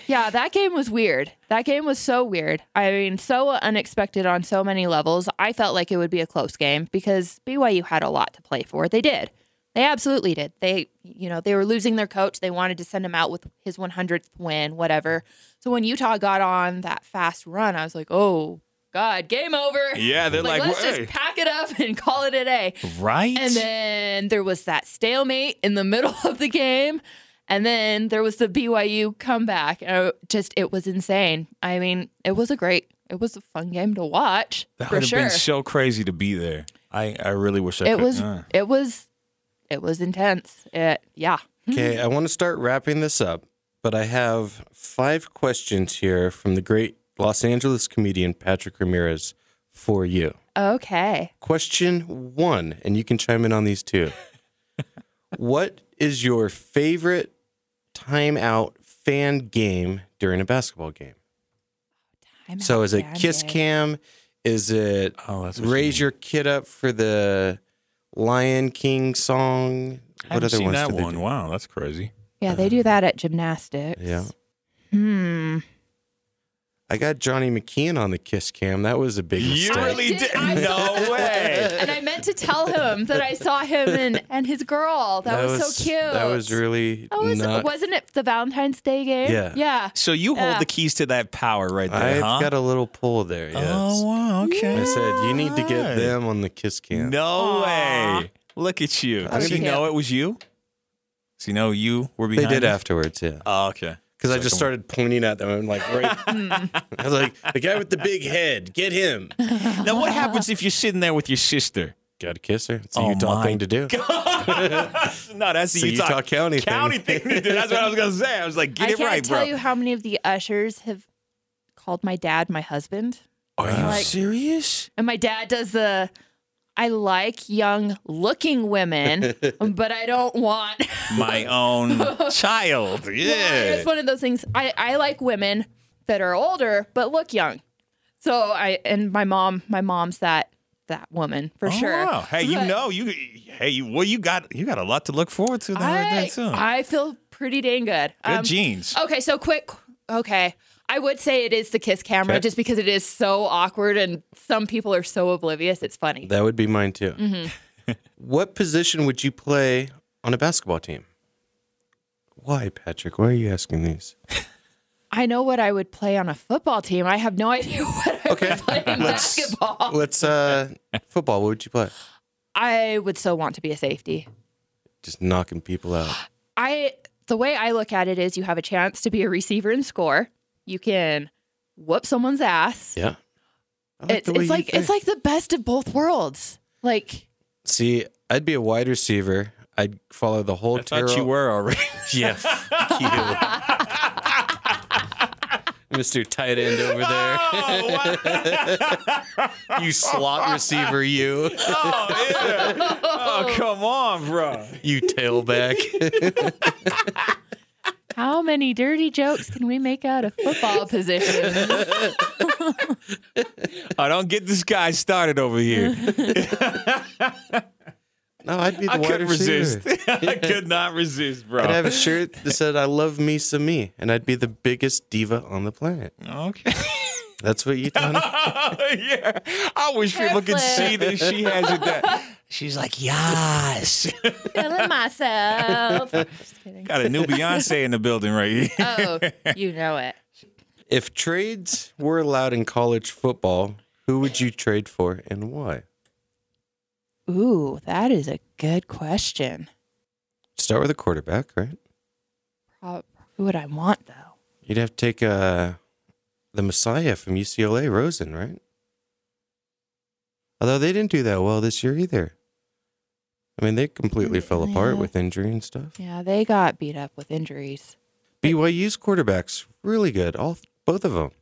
Yeah, that game was weird. That game was so weird. I mean, so unexpected on so many levels. I felt like it would be a close game because B Y U had a lot to play for. They did. They absolutely did. They, you know, they were losing their coach. They wanted to send him out with his hundredth win, whatever. So when Utah got on that fast run, I was like, oh, God, game over. Yeah, they're like, like let's hey. just pack it up and call it a day. Right. And then there was that stalemate in the middle of the game. And then there was the B Y U comeback. And it just, it was insane. I mean, it was a great, it was a fun game to watch. That would have sure. been so crazy to be there. I, I really wish I it could. Was, uh. It was. It was intense. It, yeah. Okay, I want to start wrapping this up, but I have five questions here from the great Los Angeles comedian Patrick Ramirez for you. Okay. Question one, and you can chime in on these too. What is your favorite timeout fan game during a basketball game? Timeout so is it kiss game. Cam? Is it oh, that's what raise you your kid up for the Lion King song? What other ones? That one. Wow, that's crazy. Yeah, they do that at gymnastics. Yeah. Hmm. I got Johnny McKeon on the kiss cam. That was a big mistake. You really did? No way. And I meant to tell him that I saw him and, and his girl. That, that was, was so cute. That was really that was, not... Wasn't it the Valentine's Day game? Yeah. yeah. So you hold yeah. the keys to that power right there, I've huh? got a little pull there, yes. Oh, wow, okay. Yeah. I said, you need to get them on the kiss cam. No Aww. way. Look at you. Did she know it was you? Does he know you were behind They did it? Afterwards, yeah. Oh, okay. Because I just started pointing at them and like, right. I was like, the guy with the big head, get him. Now, what happens if you're sitting there with your sister? Got to kiss her. It's a oh Utah my. thing to do. No, that's the Utah, Utah County, County thing. thing to do. That's what I was going to say. I was like, get I it right, bro. I can't tell you how many of the ushers have called my dad my husband. Are you like, serious? And my dad does the, I like young looking women, but I don't want my own child. Yeah. Well, it's one of those things. I, I like women that are older, but look young. So I, and my mom, my mom's that, that woman for oh, sure. Wow. Hey, but, you know, you, hey, you, well, you got, you got a lot to look forward to. That I, right there soon. I feel pretty dang good. Good um, jeans. Okay. So quick. Okay. I would say it is the kiss camera okay. just because it is so awkward and some people are so oblivious. It's funny. That would be mine too. Mm-hmm. What position would you play on a basketball team? Why, Patrick? Why are you asking these? I know what I would play on a football team. I have no idea what I okay. would play in let's, basketball. Let's, uh, football, what would you play? I would so want to be a safety. Just knocking people out. I The way I look at it is you have a chance to be a receiver and score. You can whoop someone's ass. Yeah. Like it's it's like think. It's like the best of both worlds. Like, see, I'd be a wide receiver. I'd follow the whole I tarot. Thought you were already. Yeah. Mister Tight End over there. Oh, you slot receiver, you. Oh, yeah. Oh, come on, bro. You tailback. How many dirty jokes can we make out of football positions? I don't get this guy started over here. No, I'd be the I wide receiver. Resist. I could not resist, bro. I'd have a shirt that said, I love me some me, and I'd be the biggest diva on the planet. Okay. That's what you done. Oh, yeah. I wish Her people flip. Could see that she has it that. She's like, yes. Feeling myself. Just kidding. Got a new Beyonce in the building right here. Oh, you know it. If trades were allowed in college football, who would you trade for and why? Ooh, that is a good question. Start with a quarterback, right? Uh, who would I want, though? You'd have to take uh, the Messiah from U C L A, Rosen, right? Although they didn't do that well this year either. I mean, they completely fell yeah. apart with injury and stuff. Yeah, they got beat up with injuries. B Y U's quarterback's really good, all both of them.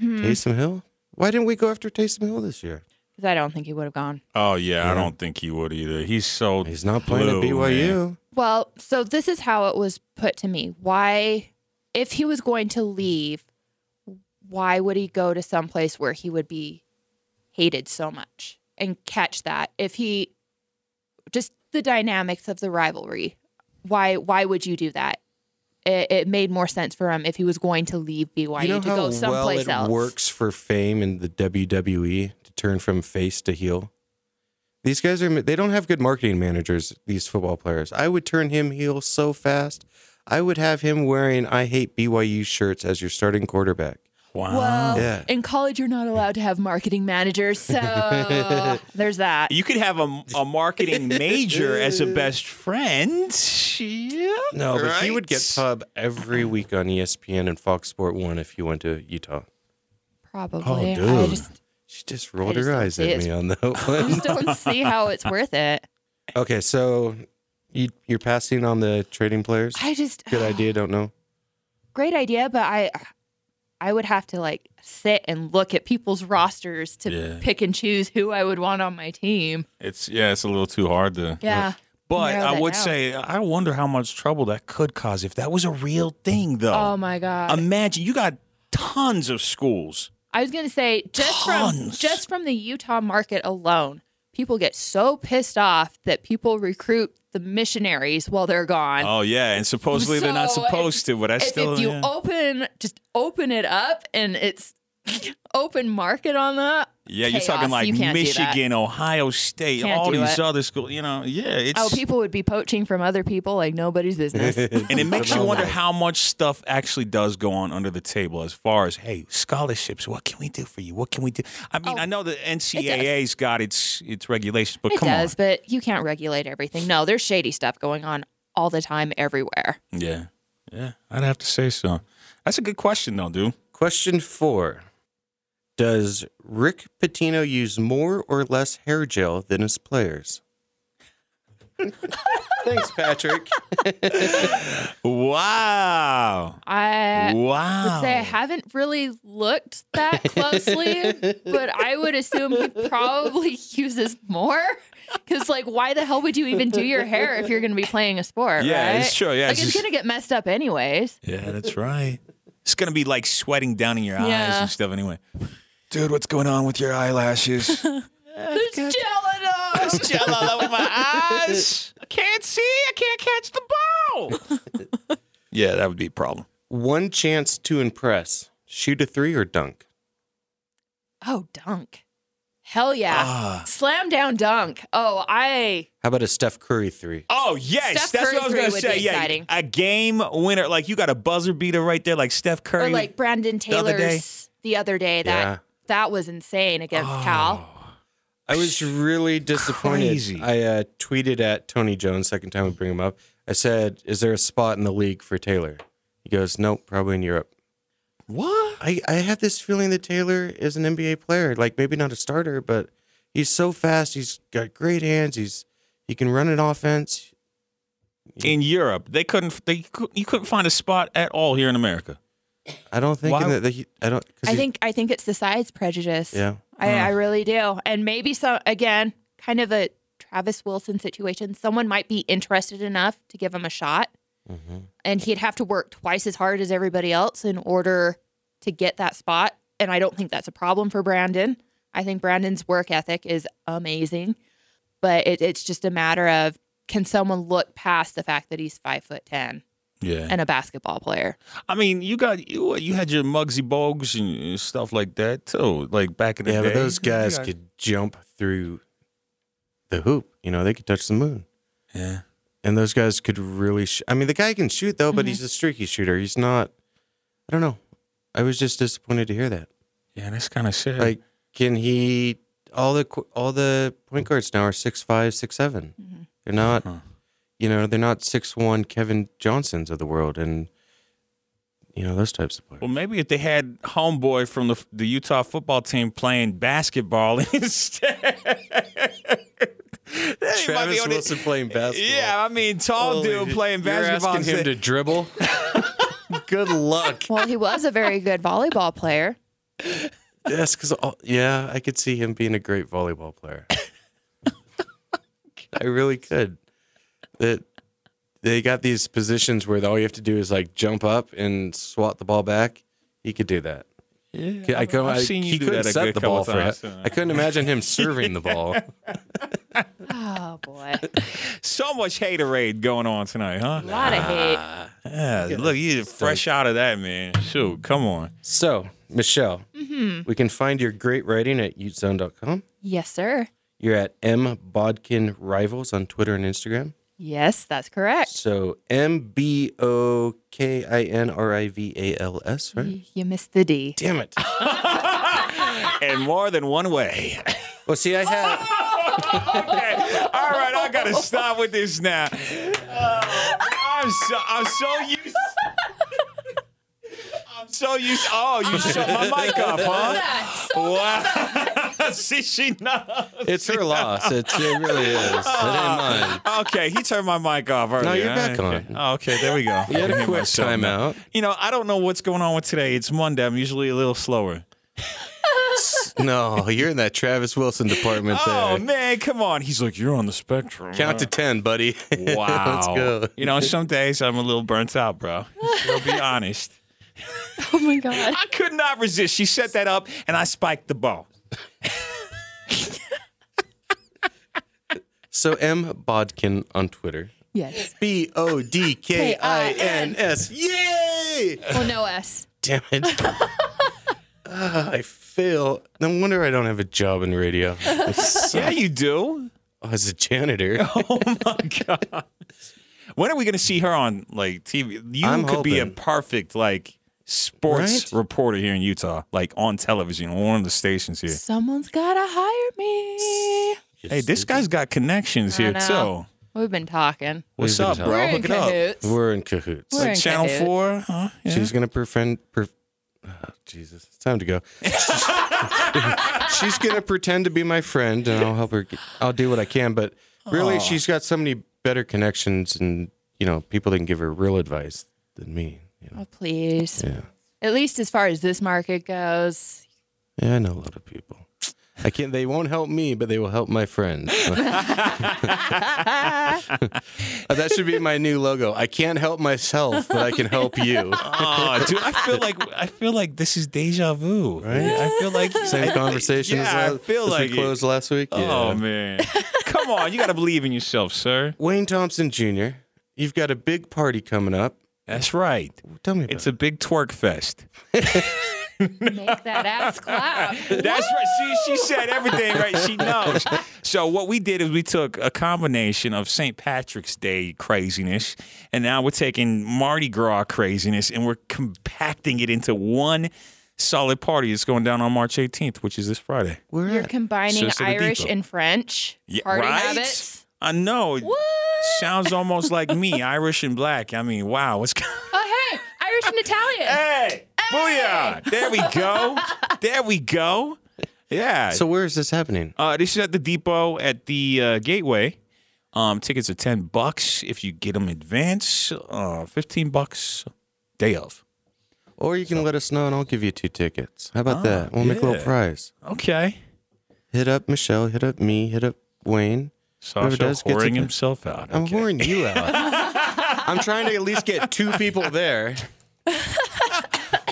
Hmm. Taysom Hill? Why didn't we go after Taysom Hill this year? Because I don't think he would have gone. Oh, yeah, yeah, I don't think he would either. He's so He's not playing blue, at B Y U. Man. Well, so this is how it was put to me. Why, if he was going to leave, why would he go to someplace where he would be hated so much and catch that? If he, just the dynamics of the rivalry, why Why would you do that? It, it made more sense for him if he was going to leave B Y U you know to go someplace well it else. It works for fame in the W W E to turn from face to heel. These guys are, they don't have good marketing managers, these football players. I would turn him heel so fast. I would have him wearing I hate B Y U shirts as your starting quarterback. Wow. Well, yeah. In college, you're not allowed to have marketing managers, so there's that. You could have a, a marketing major as a best friend. Yeah. No, right? But he would get pub every week on E S P N and Fox Sport One if he went to Utah. Probably. Oh, dude. I just, she just rolled just her eyes at me on that one. I just don't see how it's worth it. Okay, so you, you're passing on the trading players? I just... Good idea, don't know. Great idea, but I... I would have to, like, sit and look at people's rosters to yeah. pick and choose who I would want on my team. It's yeah, it's a little too hard to... Yeah. Look. But I would out. say, I wonder how much trouble that could cause if that was a real thing, though. Oh, my God. Imagine, you got tons of schools. I was going to say, just from, just from the Utah market alone, people get so pissed off that people recruit the missionaries while they're gone. Oh, yeah. And supposedly so they're not supposed if, to, but I if, still... If you yeah. open, just open it up and it's open market on that. Yeah, chaos. You're talking like you Michigan, Ohio State, can't all these it. Other schools, you know, yeah. It's... Oh, people would be poaching from other people like nobody's business. And it makes you wonder how much stuff actually does go on under the table as far as, hey, scholarships, what can we do for you? What can we do? I mean, oh, I know the N C A A's it got its its regulations, but it come does, on. It does, but you can't regulate everything. No, there's shady stuff going on all the time everywhere. Yeah, yeah, I'd have to say so. That's a good question, though, dude. Question four. Does Rick Pitino use more or less hair gel than his players? Thanks, Patrick. Wow. I wow. would say I haven't really looked that closely, but I would assume he probably uses more. Because, like, why the hell would you even do your hair if you're going to be playing a sport, yeah, right? It's true, yeah. Like, it's, it's just... going to get messed up anyways. Yeah, that's right. It's going to be, like, sweating down in your yeah. eyes and stuff anyway. Dude, what's going on with your eyelashes? There's jello. There's jello all over my eyes. I can't see. I can't catch the ball. Yeah, that would be a problem. One chance to impress. Shoot a three or dunk? Oh, dunk. Hell yeah. Ah. Slam down dunk. Oh, I... How about a Steph Curry three? Oh, yes. Steph That's Curry what I was going to say. Yeah, exciting. A game winner. Like, you got a buzzer beater right there, like Steph Curry. Or like Brandon Taylor's the other day. The other day. That, yeah. that was insane against oh. Cal. I was really disappointed. Crazy. I uh, tweeted at Tony Jones, second time we bring him up. I said, is there a spot in the league for Taylor? He goes, nope, probably in Europe. What? I, I have this feeling that Taylor is an N B A player. Like, maybe not a starter, but he's so fast. He's got great hands. He's He can run an offense. In Europe, they couldn't. They you couldn't find a spot at all here in America. I don't think in the, the, I don't. I he, think I think it's the size prejudice. Yeah, I, huh. I really do. And maybe some again, kind of a Travis Wilson situation. Someone might be interested enough to give him a shot, mm-hmm. and he'd have to work twice as hard as everybody else in order to get that spot. And I don't think that's a problem for Brandon. I think Brandon's work ethic is amazing, but it, it's just a matter of can someone look past the fact that he's five foot ten. Yeah, and a basketball player. I mean, you got you, you had your Muggsy Bogues and stuff like that too, like back in the yeah, day. Yeah, but those guys got... could jump through the hoop. You know, they could touch the moon. Yeah, and those guys could really. Sh- I mean, the guy can shoot though, but mm-hmm. he's a streaky shooter. He's not. I don't know. I was just disappointed to hear that. Yeah, that's kind of shit. Like, can he? All the all the point guards now are six five, six seven. Mm-hmm. They're not. Uh-huh. You know, they're not six one Kevin Johnsons of the world and, you know, those types of players. Well, maybe if they had homeboy from the the Utah football team playing basketball instead. Travis Wilson playing basketball. Yeah, I mean, tall Holy dude playing basketball. You're asking him to dribble? Good luck. Well, he was a very good volleyball player. Yes, because, yeah, I could see him being a great volleyball player. I really could. That they got these positions where all you have to do is like jump up and swat the ball back. He could do that. Yeah, I couldn't. I've I, seen you he do couldn't that set the ball for it. I couldn't imagine him serving the ball. Oh boy! So much haterade going on tonight, huh? A lot of hate. Ah, yeah, look, you're fresh out of that, man. Shoot, come on. So, Michelle, mm-hmm. we can find your great writing at Ute Zone dot com. Yes, sir. You're at M Bodkin Rivals on Twitter and Instagram. Yes, that's correct. So M B O K I N R I V A L S, right? You, you missed the D. Damn it. And more than one way. Well, see, I have... Okay. All right, I got to stop with this now. Uh, I'm, so, I'm so used... I'm so used... Oh, you shut my mic up, huh? So wow. See, she knows. It's her loss. It's, it really is. It ain't mine. Okay, he turned my mic off earlier. No, you're back on. Oh, okay, there we go. You had a quick timeout. You know, I don't know what's going on with today. It's Monday. I'm usually a little slower. No, you're in that Travis Wilson department there. Oh, man, come on. He's like, you're on the spectrum. Count to ten, buddy. Wow. Let's go. You know, some days I'm a little burnt out, bro. I'll be honest. Oh, my God. I could not resist. She set that up, and I spiked the ball. So M Bodkin on Twitter. Yes. B O D K I N S. Yay! Well, no S. Damn it. uh, I fail. No wonder I don't have a job in radio. Yeah, you do. Oh, as a janitor. Oh my God. When are we going to see her on like T V? You I'm could hoping. Be a perfect like. Sports right? reporter here in Utah, like on television, on one of the stations here. Someone's gotta hire me. Just hey, this guy's got connections I here know. Too. We've been talking. What's We've up, talking. Bro? We're Hook in it cahoots. Up. We're in cahoots. We're like in Channel cahoots. Four, huh? Yeah. She's gonna pretend. Per- oh, Jesus, it's time to go. She's gonna pretend to be my friend, and I'll help her. Get, I'll do what I can, but really, Aww. She's got so many better connections, and you know, people that can give her real advice. than me. You know? Oh, please. Yeah. At least as far as this market goes. Yeah, I know a lot of people. I can't. They won't help me, but they will help my friends. That should be my new logo. I can't help myself, but I can help you. Oh, dude, I feel like I feel like this is deja vu, right? I feel like same I, conversation. I, yeah, as I feel as like we closed it. last week. Oh yeah. Man, come on, you got to believe in yourself, sir. Wayne Thompson Junior, you've got a big party coming up. That's right. Tell me about it's it. It's a big twerk fest. Make that ass clap. That's Woo! Right. She, she said everything right. She knows. So what we did is we took a combination of Saint Patrick's Day craziness, and now we're taking Mardi Gras craziness, and we're compacting it into one solid party. It's going down on March eighteenth, which is this Friday. Where You're at? Combining Sister Irish Depot. And French party yeah, right? habits. I know. What? Sounds almost like me, Irish and black. I mean, wow. It's... Oh, hey, Irish and Italian. Hey. Booyah! There we go. There we go. Yeah. So where is this happening? Uh, this is at the Depot at the uh, Gateway. Um, tickets are ten bucks if you get them advance. Uh, Fifteen bucks day of. Or you can so. let us know and I'll give you two tickets. How about ah, that? We'll yeah. make a little prize. Okay. Hit up Michelle. Hit up me. Hit up Wayne. Sasha whoring himself out. I'm okay. whoring you out. I'm trying to at least get two people there.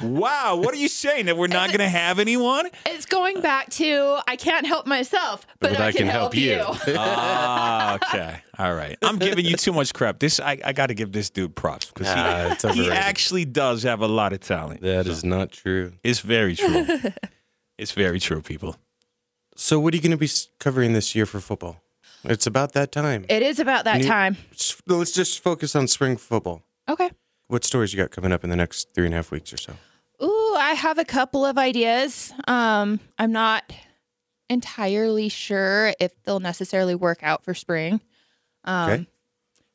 Wow, what are you saying? That we're not going to have anyone? It's going back to, I can't help myself, but, but I, I can, can help, help you. you. Ah, okay. All right. I'm giving you too much crap. This I, I got to give this dude props because nah, he, he actually does have a lot of talent. That so. is not true. It's very true. It's very true, people. So what are you going to be covering this year for football? It's about that time. It is about that you, time. Let's just focus on spring football. Okay. What stories you got coming up in the next three and a half weeks or so? Ooh, I have a couple of ideas. Um, I'm not entirely sure if they'll necessarily work out for spring. Um, okay.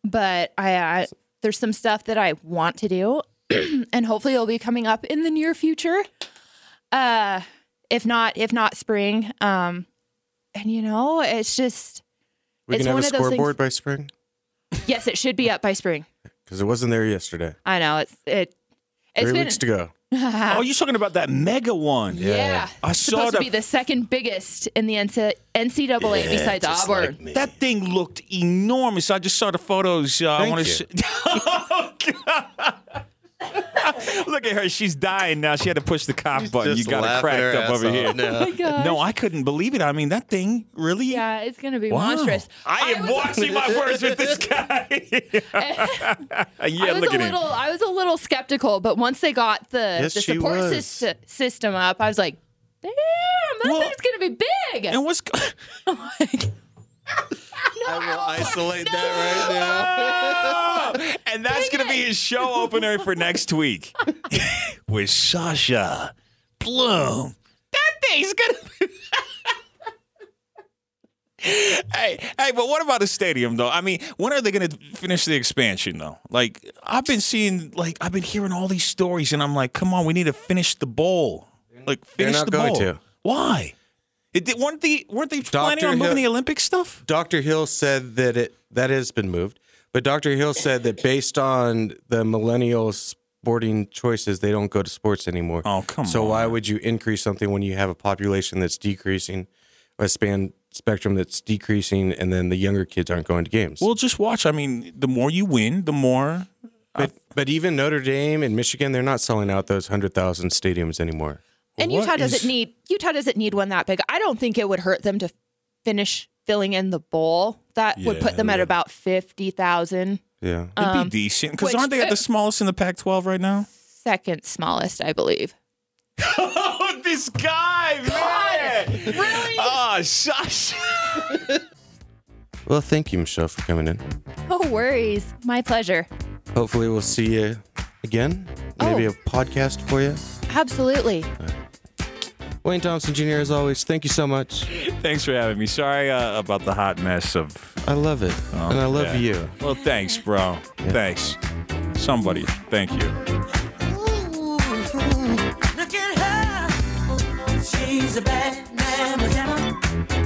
But I, I there's some stuff that I want to do, and hopefully it'll be coming up in the near future. Uh, if not, if not spring. Um, and, you know, it's just... We it's can have a scoreboard by spring? Yes, it should be up by spring. Because it wasn't there yesterday. I know. It's it. It's Three been... weeks to go. Oh, you're talking about that mega one. Yeah. yeah. I it's saw supposed that... to be the second biggest in the N C A A yeah, besides Auburn. Like that thing looked enormous. I just saw the photos. Uh, Thank I you. See... Oh, God. Look at her. She's dying now. She had to push the cough She's button. You got it cracked up over here. Oh my gosh. No, I couldn't believe it. I mean, that thing really. Yeah, it's going to be wow. monstrous. I am I was... watching my words with this guy. yeah, look at him. I was a little skeptical, but once they got the, yes, the support sy- system up, I was like, damn, that well, thing's going to be big. And what's. Oh my God. No, I will isolate no. that right now. Oh, and that's going to be his show opener for next week with Sasha Bloom. That thing's going to be... Hey, hey, but what about the stadium, though? I mean, when are they going to finish the expansion, though? Like, I've been seeing, like, I've been hearing all these stories, and I'm like, come on, we need to finish the bowl. Like, finish the bowl. They're not going to. Why? It did, weren't they, weren't they planning on moving Hill, the Olympic stuff? Doctor Hill said that it that has been moved. But Doctor Hill said that based on the millennial sporting choices, they don't go to sports anymore. Oh, come so on. So why would you increase something when you have a population that's decreasing, a span spectrum that's decreasing, and then the younger kids aren't going to games? Well, just watch. I mean, the more you win, the more... But, I, but even Notre Dame and Michigan, they're not selling out those one hundred thousand stadiums anymore. And what Utah doesn't is... need Utah doesn't need one that big. I don't think it would hurt them to finish filling in the bowl. That yeah, would put them yeah. at about fifty thousand. Yeah, um, it'd be decent because aren't they at the smallest in the Pac twelve right now? Second smallest, I believe. Oh, this guy, God, man! Really? Oh, shush. Well, thank you, Michelle, for coming in. No worries, my pleasure. Hopefully, we'll see you again. Maybe oh. a podcast for you. Absolutely. Wayne Thompson Junior, as always, thank you so much. Thanks for having me. Sorry uh, about the hot mess of... I love it. Oh, and I love yeah. you. Well, thanks, bro. Yeah. Thanks. Somebody, thank you. Ooh, look at her. She's a bad man.